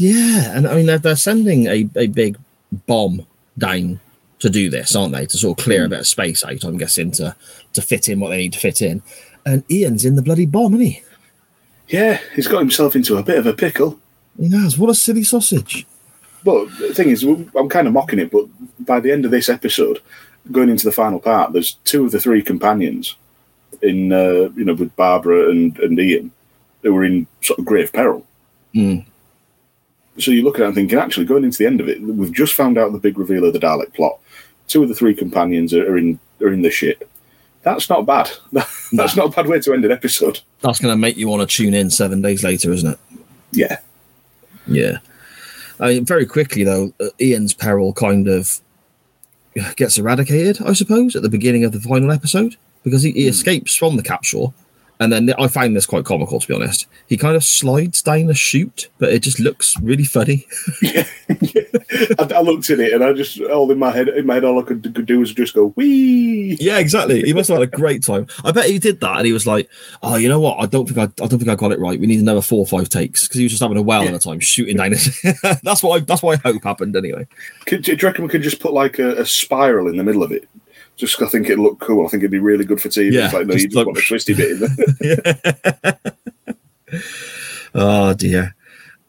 Yeah, and I mean, they're, they're sending a, a big bomb down to do this, aren't they? To sort of clear a bit of space out, I'm guessing, to, to fit in what they need to fit in. And Ian's in the bloody bomb, isn't he? Yeah, he's got himself into a bit of a pickle. He has. What a silly sausage. But the thing is, I'm kind of mocking it, but by the end of this episode, going into the final part, there's two of the three companions in, uh, you know, with Barbara and, and Ian, who were in sort of grave peril. Mm. So you look at it and thinking, actually, going into the end of it, we've just found out the big reveal of the Dalek plot. Two of the three companions are in are in the shit. That's not bad. That's nah. not a bad way to end an episode. That's going to make you want to tune in seven days later, isn't it? Yeah. Yeah. I mean, very quickly, though, Ian's peril kind of gets eradicated, I suppose, at the beginning of the final episode, because he, he mm. escapes from the capsule. And then I find this quite comical, to be honest. He kind of slides down a chute, but it just looks really funny. Yeah, yeah. I, I looked at it and I just, all in my head, in my head, all I could, could do was just go, wee. Yeah, exactly. He must have had a great time. I bet he did that, and he was like, "Oh, you know what? I don't think I, I don't think I got it right. We need another four or five takes," because he was just having a whale yeah. at a time, shooting down. That's what I, that's what I hope happened anyway. Could, do you reckon we could just put like a, a spiral in the middle of it? Just I think it'd look cool. I think it'd be really good for T V. Yeah, it's like, no, just you just like, want a twisty bit in there. Oh, dear.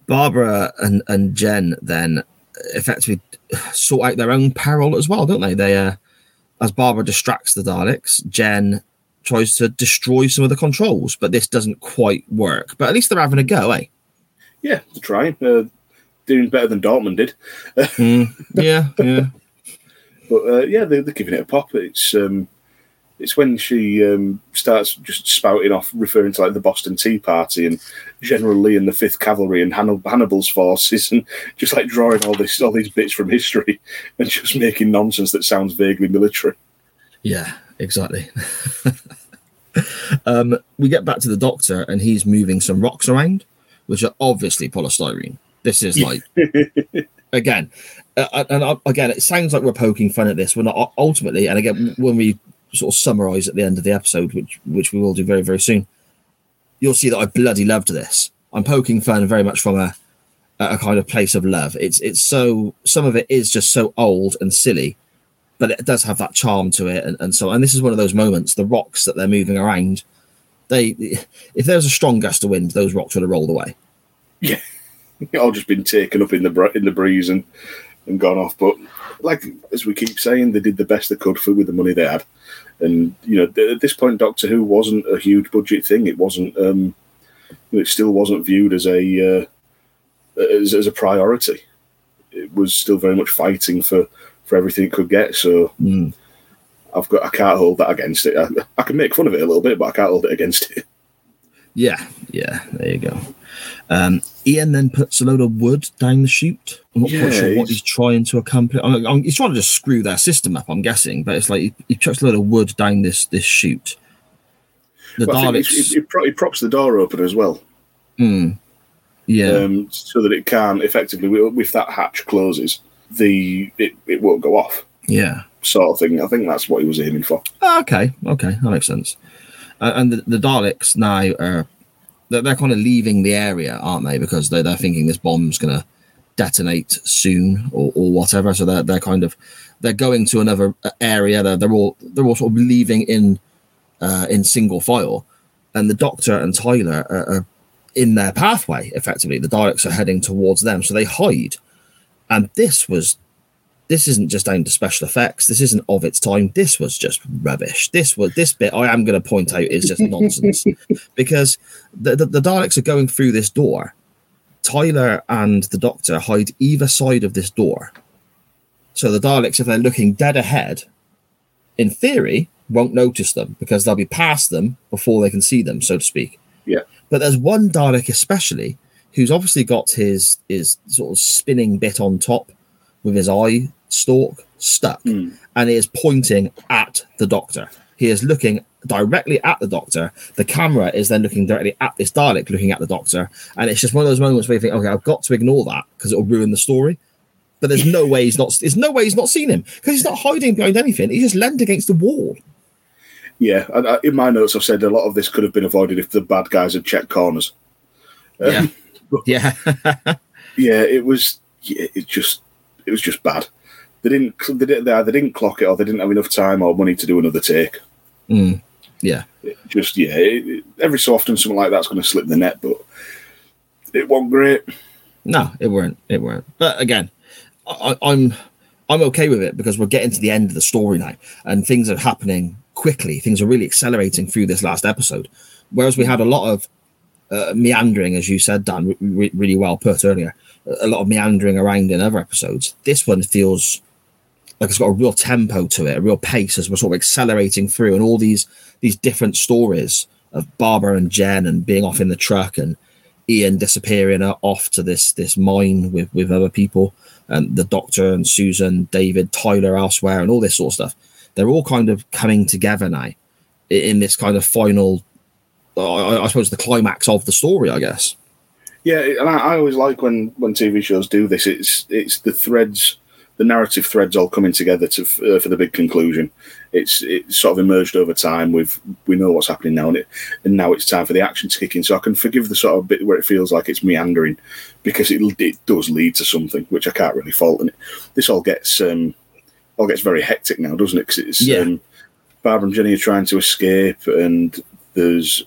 Barbara and, and Jen then effectively sort out their own peril as well, don't they? They, uh, as Barbara distracts the Daleks, Jen tries to destroy some of the controls, but this doesn't quite work. But at least they're having a go, eh? Yeah, they're trying. Uh, doing better than Dortmun did. mm, yeah, yeah. But uh, yeah, they're, they're giving it a pop. It's um, it's when she um, starts just spouting off, referring to like the Boston Tea Party and General Lee and the Fifth Cavalry and Hann- Hannibal's forces, and just like drawing all this, all these bits from history, and just making nonsense that sounds vaguely military. Yeah, exactly. um, we get back to the Doctor, and he's moving some rocks around, which are obviously polystyrene. This is like. Again, uh, and uh, again, it sounds like we're poking fun at this. We're not ultimately, and again, when we sort of summarise at the end of the episode, which which we will do very, very soon, you'll see that I bloody loved this. I'm poking fun very much from a a kind of place of love. It's it's so some of it is just so old and silly, but it does have that charm to it, and, and so. And this is one of those moments. The rocks that they're moving around, they if there's a strong gust of wind, those rocks would have rolled away. Yeah. It all just been taken up in the br- in the breeze and, and gone off. But like as we keep saying, they did the best they could for with the money they had. And you know, th- at this point, Doctor Who wasn't a huge budget thing. It wasn't. Um, it still wasn't viewed as a uh, as, as a priority. It was still very much fighting for, for everything it could get. So mm. I've got. I can't hold that against it. I, I can make fun of it a little bit, but I can't hold it against it. Yeah, yeah. There you go. Um, Ian then puts a load of wood down the chute. I'm not yeah, quite sure what he's, he's trying to accomplish. I'm, I'm, he's trying to just screw their system up, I'm guessing. But it's like he, he chucks a load of wood down this this chute. The well, Daleks. He it, it, it props the door open as well. Mm. Yeah. Um, so that it can effectively, if that hatch closes, the it, it won't go off. Yeah. Sort of thing. I think that's what he was aiming for. Okay. Okay. That makes sense. Uh, and the, the Daleks now are. They're kind of leaving the area, aren't they? Because they're, they're thinking this bomb's going to detonate soon or, or whatever. So they're they're kind of they're going to another area. They're they're all they're all sort of leaving in uh, in single file, and the Doctor and Tyler are, are in their pathway. Effectively, the Daleks are heading towards them, so they hide. And this was this isn't just down to special effects. This isn't of its time. This was just rubbish. This was this bit I am going to point out is just nonsense because the, the, the Daleks are going through this door. Tyler and the Doctor hide either side of this door. So the Daleks, if they're looking dead ahead, in theory, won't notice them because they'll be past them before they can see them, so to speak. Yeah. But there's one Dalek especially who's obviously got his his sort of spinning bit on top with his eye stalk stuck mm. and he is pointing at the Doctor. He is looking directly at the Doctor. The camera is then looking directly at this Dalek looking at the Doctor, and it's just one of those moments where you think, okay, I've got to ignore that because it'll ruin the story, but there's no way he's not there's no way he's not seen him because he's not hiding behind anything. He's just leaned against the wall. Yeah, and I, in my notes I've said a lot of this could have been avoided if the bad guys had checked corners. Um, yeah, yeah. Yeah, it was. It just. It was just bad. They didn't. They didn't. They didn't clock it, or they didn't have enough time or money to do another take. Mm. Yeah. It just yeah. It, it, every so often, something like that's going to slip the net, but it wasn't great. No, it weren't. It weren't. But again, I, I'm I'm okay with it because we're getting to the end of the story now, and things are happening quickly. Things are really accelerating through this last episode, whereas we had a lot of uh, meandering, as you said, Dan, re- really well put earlier. A lot of meandering around in other episodes. This one feels like it's got a real tempo to it, a real pace as we're sort of accelerating through, and all these these different stories of Barbara and Jen and being off in the truck and Ian disappearing off to this this mine with, with other people, and the Doctor and Susan, David, Tyler elsewhere, and all this sort of stuff. They're all kind of coming together now in this kind of final, I, I suppose, the climax of the story, I guess. Yeah, and I, I always like when, when T V shows do this. It's it's the threads, the narrative threads, all coming together to uh, for the big conclusion. It's it's sort of emerged over time. We've we know what's happening now, and it and now it's time for the action to kick in. So I can forgive the sort of bit where it feels like it's meandering, because it it does lead to something, which I can't really fault. And it, this all gets um all gets very hectic now, doesn't it? Because it's yeah. um, Barbara and Jenny are trying to escape, and there's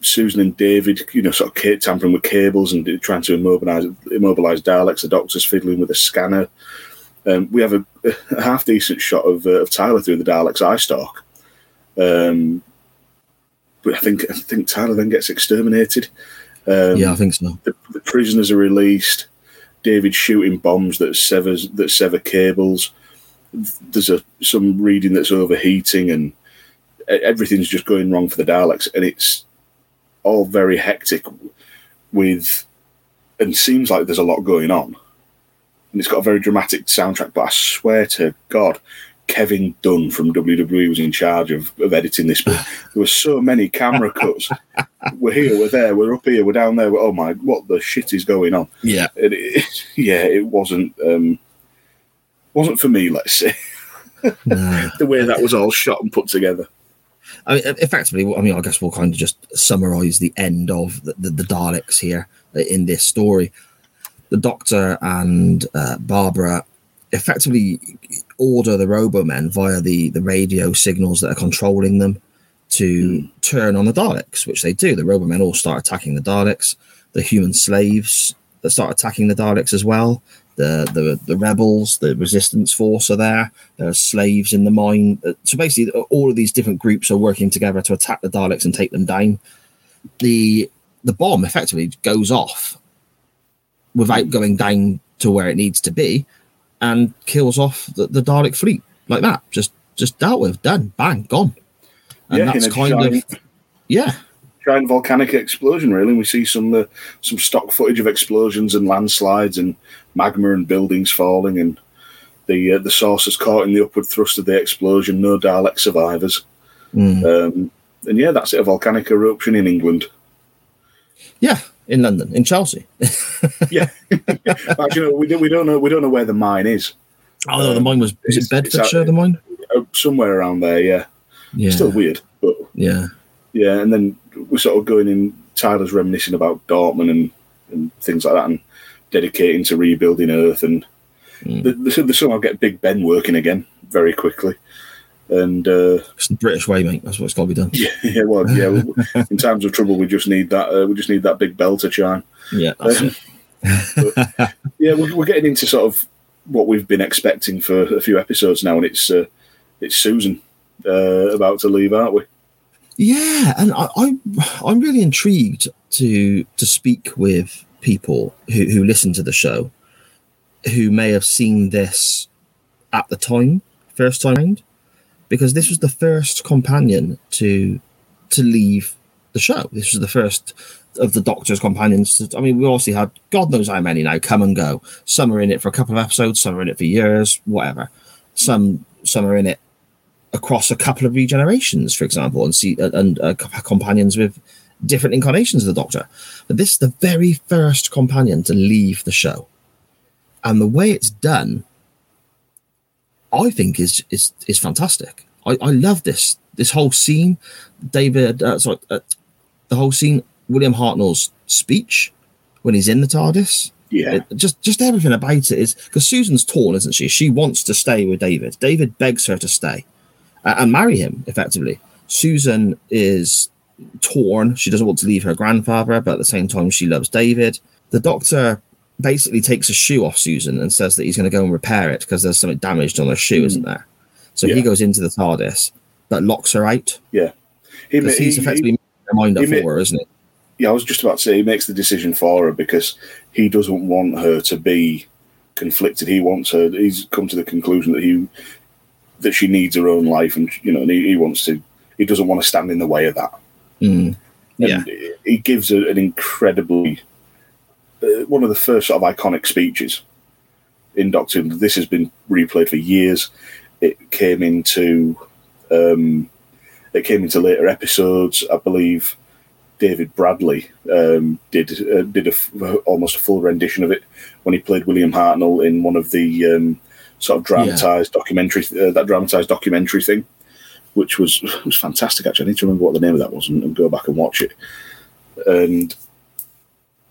Susan and David, you know, sort of tampering with cables and trying to immobilize, immobilize Daleks. The Doctor's fiddling with a scanner. Um, we have a, a half decent shot of, uh, of Tyler through the Dalek's eye stalk, um, but I think I think Tyler then gets exterminated. Um, yeah, I think so. The, the prisoners are released. David's shooting bombs that severs that sever cables. There's a some reading that's overheating, and everything's just going wrong for the Daleks, and it's all very hectic, with and seems like there's a lot going on, and it's got a very dramatic soundtrack. But I swear to God, Kevin Dunn from W W E was in charge of, of editing this. There were so many camera cuts. We're here, we're there, we're up here, we're down there. We're, oh my, what the shit is going on? Yeah, it, it, yeah, it wasn't um, wasn't for me. Let's say no. The way that was all shot and put together. I mean, effectively, I mean, I guess we'll kind of just summarize the end of the, the, the Daleks here in this story. The Doctor and uh, Barbara effectively order the Robo-Men via the, the radio signals that are controlling them to mm. turn on the Daleks, which they do. The Robo-Men all start attacking the Daleks. The human slaves that start attacking the Daleks as well. The, the the rebels, the resistance force are there. There are slaves in the mine. So basically, all of these different groups are working together to attack the Daleks and take them down. The the bomb effectively goes off without going down to where it needs to be, and kills off the, the Dalek fleet like that. Just just dealt with, done, bang, gone. And yeah, that's kind giant, of yeah, giant volcanic explosion. Really, we see some uh, some stock footage of explosions and landslides and magma and buildings falling, and the uh, the saucers caught in the upward thrust of the explosion. No Dalek survivors, mm. um, and yeah, that's it. A volcanic eruption in England. Yeah, in London, in Chelsea. Yeah, actually, no, we, we don't know. We don't know where the mine is. Oh no, um, the mine was is it Bedfordshire? At, the mine somewhere around there. Yeah, yeah. Still weird, but yeah, yeah. And then we're sort of going in. Tyler's reminiscing about Dortmun and and things like that, and dedicating to rebuilding Earth, and mm. the, the, the somehow get Big Ben working again very quickly. And uh, it's the British way, mate. That's what's got to be done. Yeah, yeah, well, yeah. We, in times of trouble, we just need that. Uh, we just need that big bell to chime. Yeah, that's um, it. But, yeah, we're, we're getting into sort of what we've been expecting for a few episodes now, and it's uh, it's Susan uh, about to leave, aren't we? Yeah, and I, I I'm really intrigued to to speak with people who, who listen to the show who may have seen this at the time, first time round, because this was the first companion to to leave the show. This was the first of the Doctor's companions to, I mean, we obviously had God knows how many now come and go. Some are in it for a couple of episodes, some are in it for years, whatever. Some some are in it across a couple of regenerations, for example, and see and uh, companions with different incarnations of the Doctor. But this is the very first companion to leave the show, and the way it's done, I think, is is is fantastic. I, I love this this whole scene. David, uh, sorry, uh, the whole scene. William Hartnell's speech when he's in the TARDIS, Yeah, it, just just everything about it is because Susan's torn, isn't she? She wants to stay with David. David begs her to stay uh, and marry him, effectively. Susan is torn. She doesn't want to leave her grandfather, but at the same time, she loves David. The Doctor basically takes a shoe off Susan and says that he's going to go and repair it because there's something damaged on her shoe, mm. isn't there? So yeah. he goes into the TARDIS, but locks her out. Yeah, he, he, he's effectively he, making her mind up he, for her, isn't it? Yeah, I was just about to say he makes the decision for her because he doesn't want her to be conflicted. He wants her. He's come to the conclusion that he that she needs her own life, and you know, and he, he wants to. He doesn't want to stand in the way of that. Mm. Yeah, and he gives her an incredibly uh, one of the first sort of iconic speeches in Doctor Who. This has been replayed for years. It came into um, it came into later episodes, I believe. David Bradley um, did uh, did a f- almost a full rendition of it when he played William Hartnell in one of the um, sort of dramatized yeah. documentary uh, that dramatized documentary thing, which was was fantastic. Actually, I need to remember what the name of that was and, and go back and watch it. And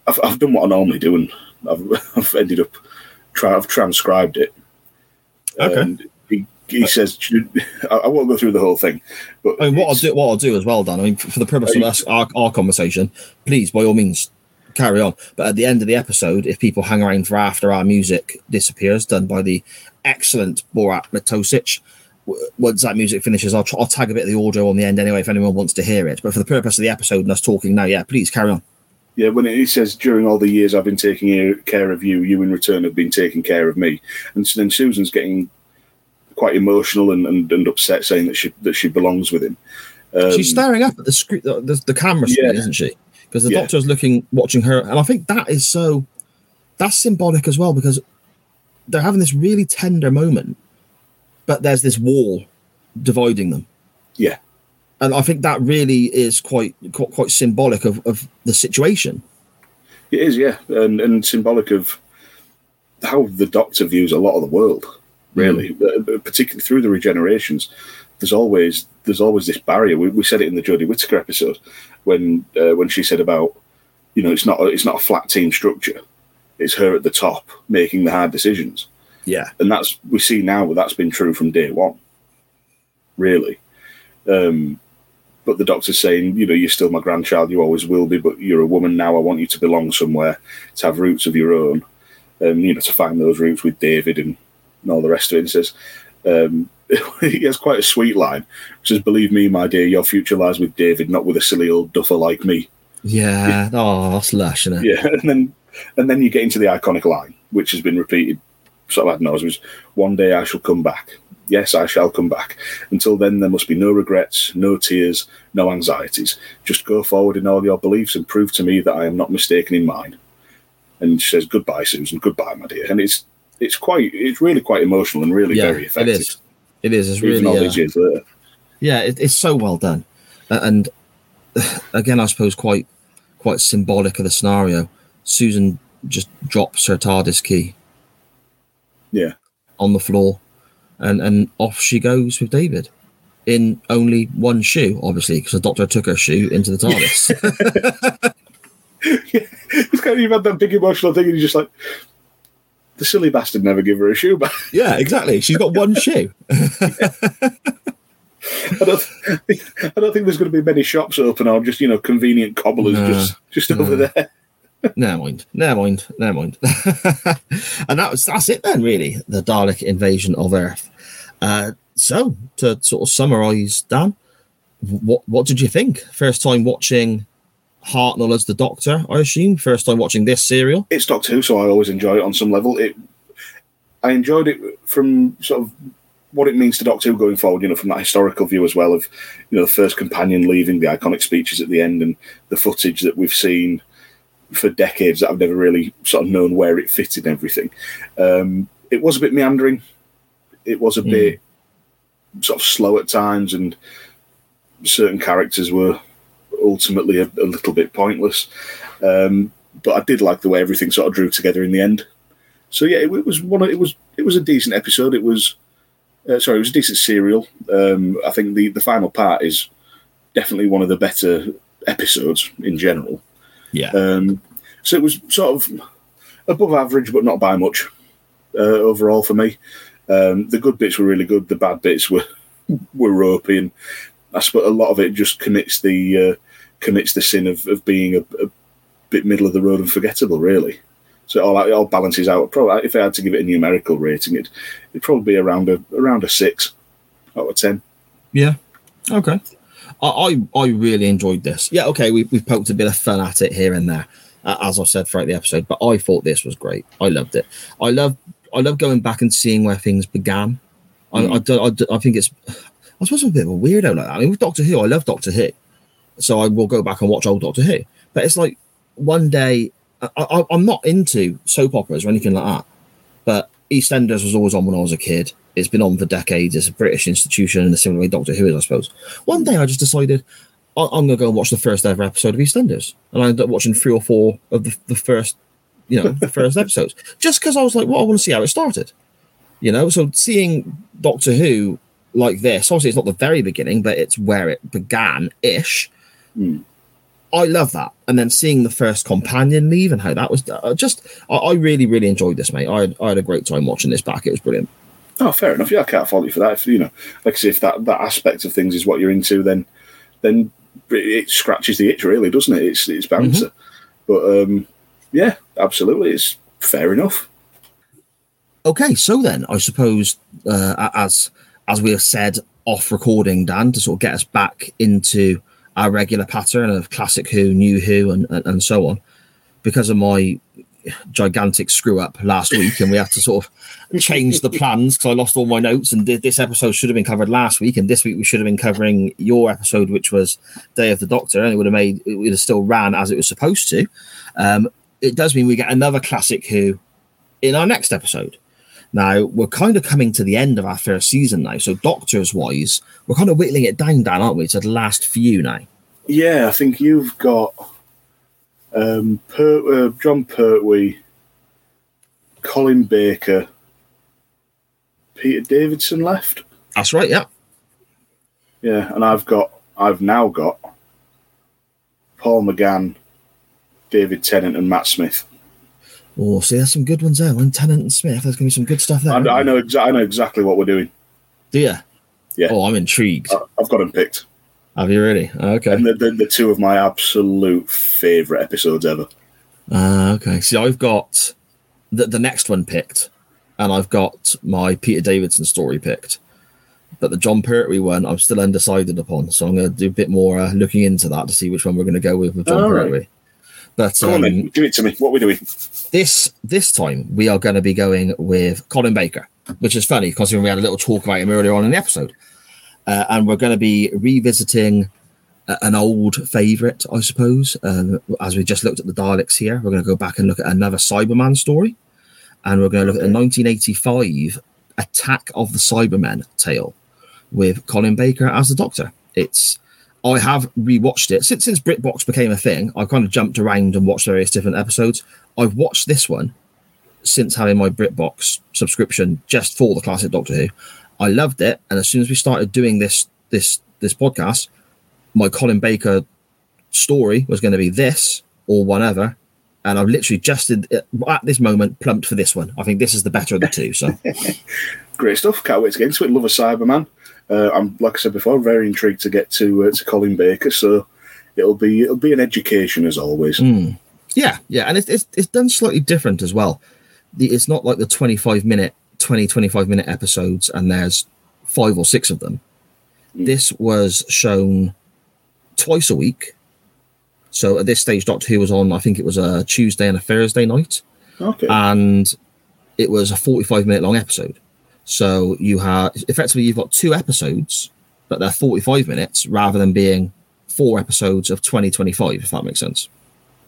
I've, I've done what I normally do, and I've, I've ended up try, I've transcribed it. Okay. And he, he says, I won't go through the whole thing. But I mean, what I'll do, what I'll do as well, Dan. I mean, for the purpose of us, our, our conversation, please, by all means, carry on. But at the end of the episode, if people hang around for after our music disappears, done by the excellent Borat Matosic, once that music finishes, I'll, tr- I'll tag a bit of the audio on the end anyway if anyone wants to hear it. But for the purpose of the episode and us talking now, yeah, please carry on. Yeah, when he says, during all the years I've been taking care of you, you in return have been taking care of me. And then Susan's getting quite emotional and, and, and upset, saying that she that she belongs with him. Um, She's staring up at the screen, the, the, the camera screen, yeah. isn't she? Because the yeah. Doctor is looking, watching her, and I think that is so that's symbolic as well because they're having this really tender moment, but there's this wall dividing them. Yeah, and I think that really is quite quite, quite symbolic of, of the situation. It is, yeah, and and symbolic of how the Doctor views a lot of the world. Really, mm. particularly through the regenerations, there's always there's always this barrier. We, we said it in the Jodie Whittaker episode when uh, when she said about, you know, it's not a, it's not a flat team structure. It's her at the top making the hard decisions. Yeah, and that's we see now that's been true from day one. Really, um, but the Doctor's saying, you know, you're still my grandchild. You always will be, but you're a woman now. I want you to belong somewhere, to have roots of your own, and you know, to find those roots with David and. And all the rest of it. He says, um, he has quite a sweet line. He says, believe me, my dear, your future lies with David, not with a silly old duffer like me. Yeah. Oh, that's lush, isn't it? Yeah. And then, and then you get into the iconic line, which has been repeated sort of ad nauseam. One day I shall come back. Yes, I shall come back. Until then, there must be no regrets, no tears, no anxieties. Just go forward in all your beliefs and prove to me that I am not mistaken in mine. And she says, goodbye, Susan. Goodbye, my dear. And it's, It's quite. It's really quite emotional and really yeah, very effective. It is. It is. It's really. Uh, years later. Yeah, it, it's so well done, uh, and uh, again, I suppose quite, quite symbolic of the scenario. Susan just drops her TARDIS key. Yeah. On the floor, and and off she goes with David, in only one shoe, obviously, because the Doctor took her shoe into the TARDIS. yeah. It's kind of you've had that big emotional thing, and you're just like. The silly bastard never give her a shoe back. Yeah, exactly. She's got one shoe. I don't, think, I don't think there's going to be many shops open or just, you know, convenient cobblers no, just, just no. over there. Never mind. Never mind. Never mind. And that was, that's it then, really, the Dalek Invasion of Earth. Uh, so, to sort of summarise, Dan, what, what did you think? First time watching... Hartnell as the Doctor, I assume. First time watching this serial. It's Doctor Who, so I always enjoy it on some level. It, I enjoyed it from sort of what it means to Doctor Who going forward, you know, from that historical view as well of, you know, the first companion leaving, the iconic speeches at the end and the footage that we've seen for decades that I've never really sort of known where it fit in everything. Um, it was a bit meandering. It was a mm. bit sort of slow at times and certain characters were... ultimately a, a little bit pointless, um, but I did like the way everything sort of drew together in the end. So yeah, it, it was one. Of, it was it was a decent episode. It was uh, sorry, it was a decent serial. Um, I think the, the final part is definitely one of the better episodes in general. Yeah. Um, so it was sort of above average, but not by much uh, overall for me. Um, the good bits were really good. The bad bits were were ropey, and I suppose a lot of it just commits the uh, commits the sin of, of being a, a bit middle of the road and forgettable, really. So it all, it all balances out. Probably, if I had to give it a numerical rating, it'd, it'd probably be around a around a six out of ten. Yeah. Okay. I I, I really enjoyed this. Yeah. Okay. We, we've poked a bit of fun at it here and there, uh, as I said throughout the episode. But I thought this was great. I loved it. I love I love going back and seeing where things began. Mm. I I, do, I, do, I think it's I suppose I'm a bit of a weirdo like that. I mean, with Doctor Who, I love Doctor Who, so I will go back and watch old Doctor Who. But it's like one day. I, I, I'm not into soap operas or anything like that, but EastEnders was always on when I was a kid. It's been on for decades. It's a British institution in a similar way Doctor Who is, I suppose. One day I just decided I, I'm going to go and watch the first ever episode of EastEnders, and I ended up watching three or four of the, the first, you know, the first episodes, just because I was like, well, I want to see how it started, you know. So seeing Doctor Who like this, obviously it's not the very beginning, but it's where it began ish. Mm. I love that. And then seeing the first companion leave and how that was uh, just, I, I really, really enjoyed this, mate. I had, I had a great time watching this back. It was brilliant. Oh, fair enough. Yeah, I can't fault you for that. If, you know, like I say, if that, that aspect of things is what you're into, then then it scratches the itch, really, doesn't it? It's it's banter. Mm-hmm. But um, yeah, absolutely. It's fair enough. Okay. So then I suppose uh, as, as we have said off recording, Dan, to sort of get us back into our regular pattern of classic Who, new Who, and, and, and so on, because of my gigantic screw-up last week, and we had to sort of change the plans because I lost all my notes, and th- this episode should have been covered last week, and this week we should have been covering your episode, which was Day of the Doctor, and it would have made, it would have still ran as it was supposed to. Um, it does mean we get another classic Who in our next episode. Now, we're kind of coming to the end of our first season now, so Doctors-wise, we're kind of whittling it down, Dan, aren't we, to the last few now? Yeah, I think you've got um, per- uh, John Pertwee, Colin Baker, Peter Davidson left. That's right, yeah. Yeah, and I've got, I've now got Paul McGann, David Tennant, and Matt Smith. Oh, see, there's some good ones there. When Tennant and Smith, there's going to be some good stuff there. I, I know exactly. I know exactly what we're doing. Do you? Yeah. Oh, I'm intrigued. I, I've got them picked. Have you really? Okay. And they're, they're, they're two of my absolute favourite episodes ever. Ah, uh, okay. See, I've got the, the next one picked, and I've got my Peter Davidson story picked, but the John Pertwee one I'm still undecided upon. So I'm going to do a bit more uh, looking into that to see which one we're going to go with with John oh, Pertwee. Right. But, Come um, on then, give it to me. What are we doing? This this time, we are going to be going with Colin Baker, which is funny, considering we had a little talk about him earlier on in the episode. Uh, and we're going to be revisiting uh, an old favourite, I suppose. Um, as we just looked at the Daleks here, we're going to go back and look at another Cyberman story. And we're going to look at the nineteen eighty-five Attack of the Cybermen tale with Colin Baker as the Doctor. It's... I have rewatched it since since BritBox became a thing. I kind of jumped around and watched various different episodes. I've watched this one since having my BritBox subscription just for the classic Doctor Who. I loved it, and as soon as we started doing this this this podcast, my Colin Baker story was going to be this or whatever, and I've literally just did, at this moment plumped for this one. I think this is the better of the two. So great stuff! Can't wait to get into it. Love a Cyberman. Uh, I'm, like I said before, very intrigued to get to uh, to Colin Baker, so it'll be it'll be an education as always. Mm. Yeah, yeah, and it's, it's it's done slightly different as well. The, it's not like the twenty-five minute, twenty, twenty-five minute episodes, and there's five or six of them. Mm. This was shown twice a week. So at this stage, Doctor Who was on, I think it was a Tuesday and a Thursday night. Okay. And it was a forty-five minute long episode. So you have effectively you've got two episodes, but they're forty-five minutes rather than being four episodes of twenty, twenty-five, if that makes sense.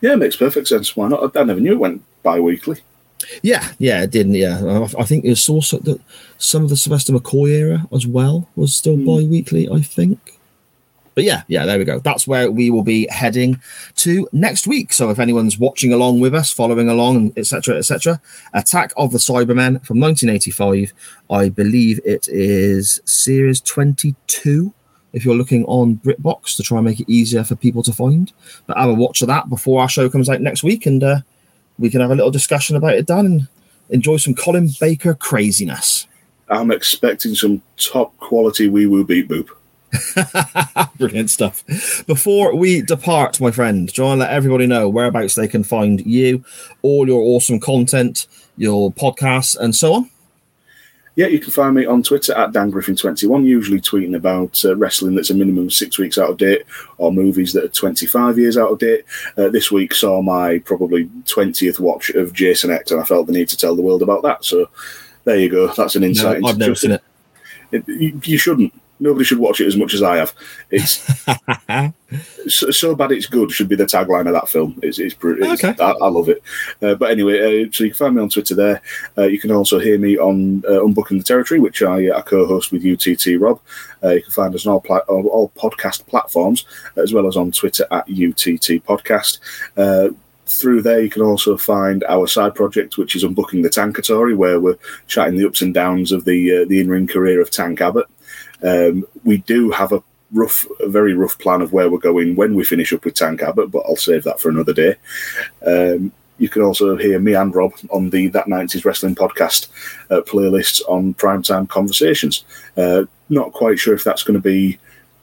Yeah, it makes perfect sense. Why not? I never knew it went bi-weekly. Yeah, yeah, it didn't. Yeah, I think it was also that some of the Sylvester McCoy era as well was still mm. bi-weekly, I think. But yeah, yeah, there we go. That's where we will be heading to next week. So if anyone's watching along with us, following along, et cetera, et cetera, Attack of the Cybermen from nineteen eighty-five. I believe it is series twenty-two, if you're looking on BritBox, to try and make it easier for people to find. But have a watch of that before our show comes out next week, and uh, we can have a little discussion about it, Dan, and enjoy some Colin Baker craziness. I'm expecting some top quality wee woo beep boop. Brilliant stuff. Before we depart, my friend, do you want to let everybody know whereabouts they can find you, all your awesome content, your podcasts, and so on? Yeah, you can find me on Twitter at Dan Griffin twenty-one, usually tweeting about uh, wrestling that's a minimum six weeks out of date or movies that are twenty-five years out of date. Uh, this week saw my probably twentieth watch of Jason X, and I felt the need to tell the world about that. So there you go. That's an insight. No, I've never seen it. it. You, you shouldn't. Nobody should watch it as much as I have. It's so, so bad it's good should be the tagline of that film. It's, it's, it's okay. I, I love it. Uh, but anyway, uh, so you can find me on Twitter there. Uh, you can also hear me on uh, Unbooking the Territory, which I, I co-host with U T T Rob. Uh, you can find us on all, pla- all podcast platforms, as well as on Twitter at U T T Podcast. Uh, Through there, you can also find our side project, which is Unbooking the Tankatory, where we're chatting the ups and downs of the uh, the in-ring career of Tank Abbott. Um, we do have a rough, a very rough plan of where we're going when we finish up with Tank Abbott, but I'll save that for another day. Um, you can also hear me and Rob on the That nineties Wrestling Podcast uh, playlist on Primetime Conversations. Uh, not quite sure if that's going to be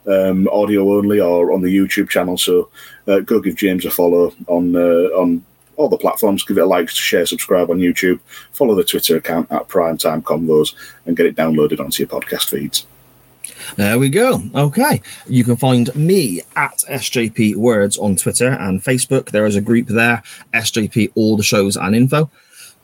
Um, audio only or on the YouTube channel, so uh, go give James a follow on uh, on all the platforms. Give it a like, share, subscribe on YouTube, follow the Twitter account at Primetime Convos, and get it downloaded onto your podcast feeds. There we go. Okay. You can find me at S J P Words on Twitter and Facebook. There is a group there, S J P All the Shows and Info.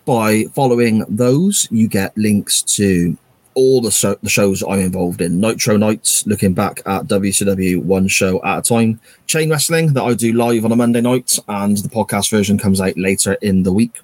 By following those, you get links to all the, so- the shows I'm involved in. Nitro Nights, looking back at W C W one show at a time. Chain Wrestling, that I do live on a Monday night, and the podcast version comes out later in the week.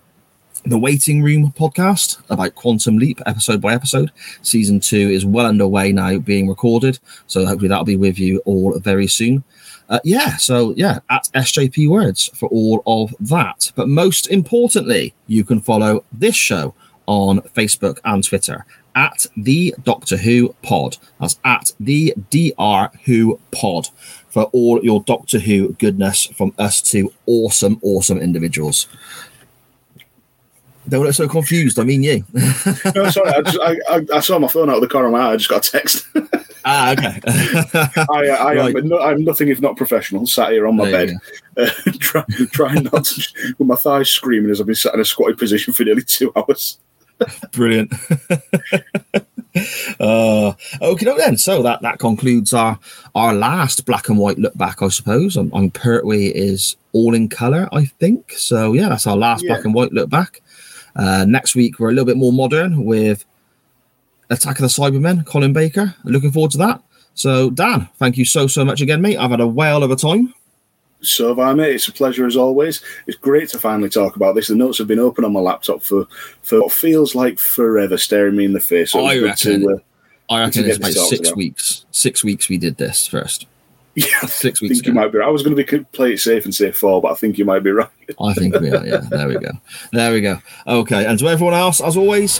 The Waiting Room podcast, about Quantum Leap, episode by episode. Season two is well underway now, being recorded, so hopefully that'll be with you all very soon. Uh, yeah, so yeah, at S J P Words for all of that. But most importantly, you can follow this show on Facebook and Twitter, at the Doctor Who Pod. That's at the D R Who Pod for all your Doctor Who goodness from us two awesome, awesome individuals. Don't look so confused. I mean you. No, sorry. I, just, I, I, I saw my phone out of the corner of my eye. I just got a text. Ah, okay. I, I right. am, no, I'm nothing if not professional, sat here on my there bed, uh, trying try not to, with my thighs screaming as I've been sat in a squatted position for nearly two hours. Brilliant. uh, okay, then. So that, that concludes our, our last black and white look back, I suppose. I'm, I'm Pertwee is all in colour, I think. So, yeah, that's our last yeah. black and white look back. Uh, next week, we're a little bit more modern with Attack of the Cybermen, Colin Baker. Looking forward to that. So, Dan, thank you so, so much again, mate. I've had a whale of a time. So have I, mate. It's a pleasure as always. It's great to finally talk about this. The notes have been open on my laptop for, for what feels like forever, staring me in the face. So I, reckon, to, uh, I reckon it's about six about. weeks. Six weeks we did this first. Yeah, six weeks. I think ago. You might be right. I was going to be, play it safe and say four, but I think you might be right. I think we are, yeah. There we go. There we go. Okay, and to everyone else, as always,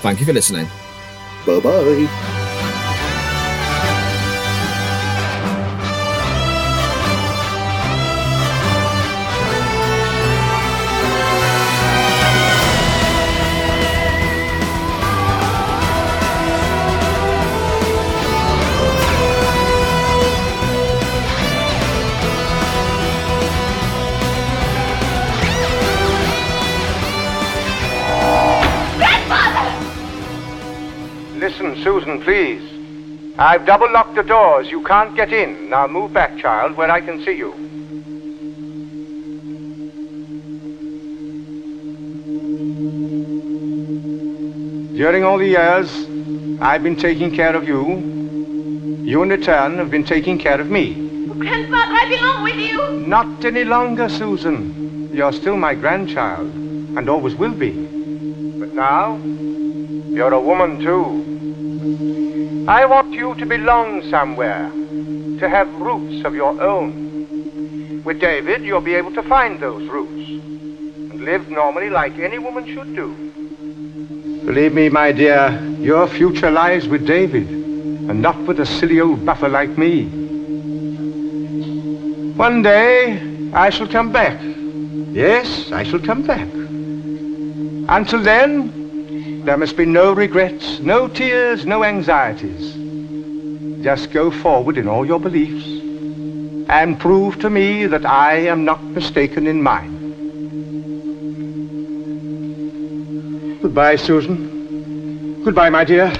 thank you for listening. Bye-bye. Susan, please. I've double-locked the doors. You can't get in. Now move back, child, where I can see you. During all the years, I've been taking care of you. You, in return, have been taking care of me. Grandfather, I belong with you. Not any longer, Susan. You're still my grandchild, and always will be. But now, you're a woman, too. I want you to belong somewhere, to have roots of your own. With David, you'll be able to find those roots and live normally like any woman should do. Believe me, my dear, your future lies with David and not with a silly old buffer like me. One day, I shall come back. Yes, I shall come back. Until then, there must be no regrets, no tears, no anxieties. Just go forward in all your beliefs and prove to me that I am not mistaken in mine. Goodbye, Susan. Goodbye, my dear.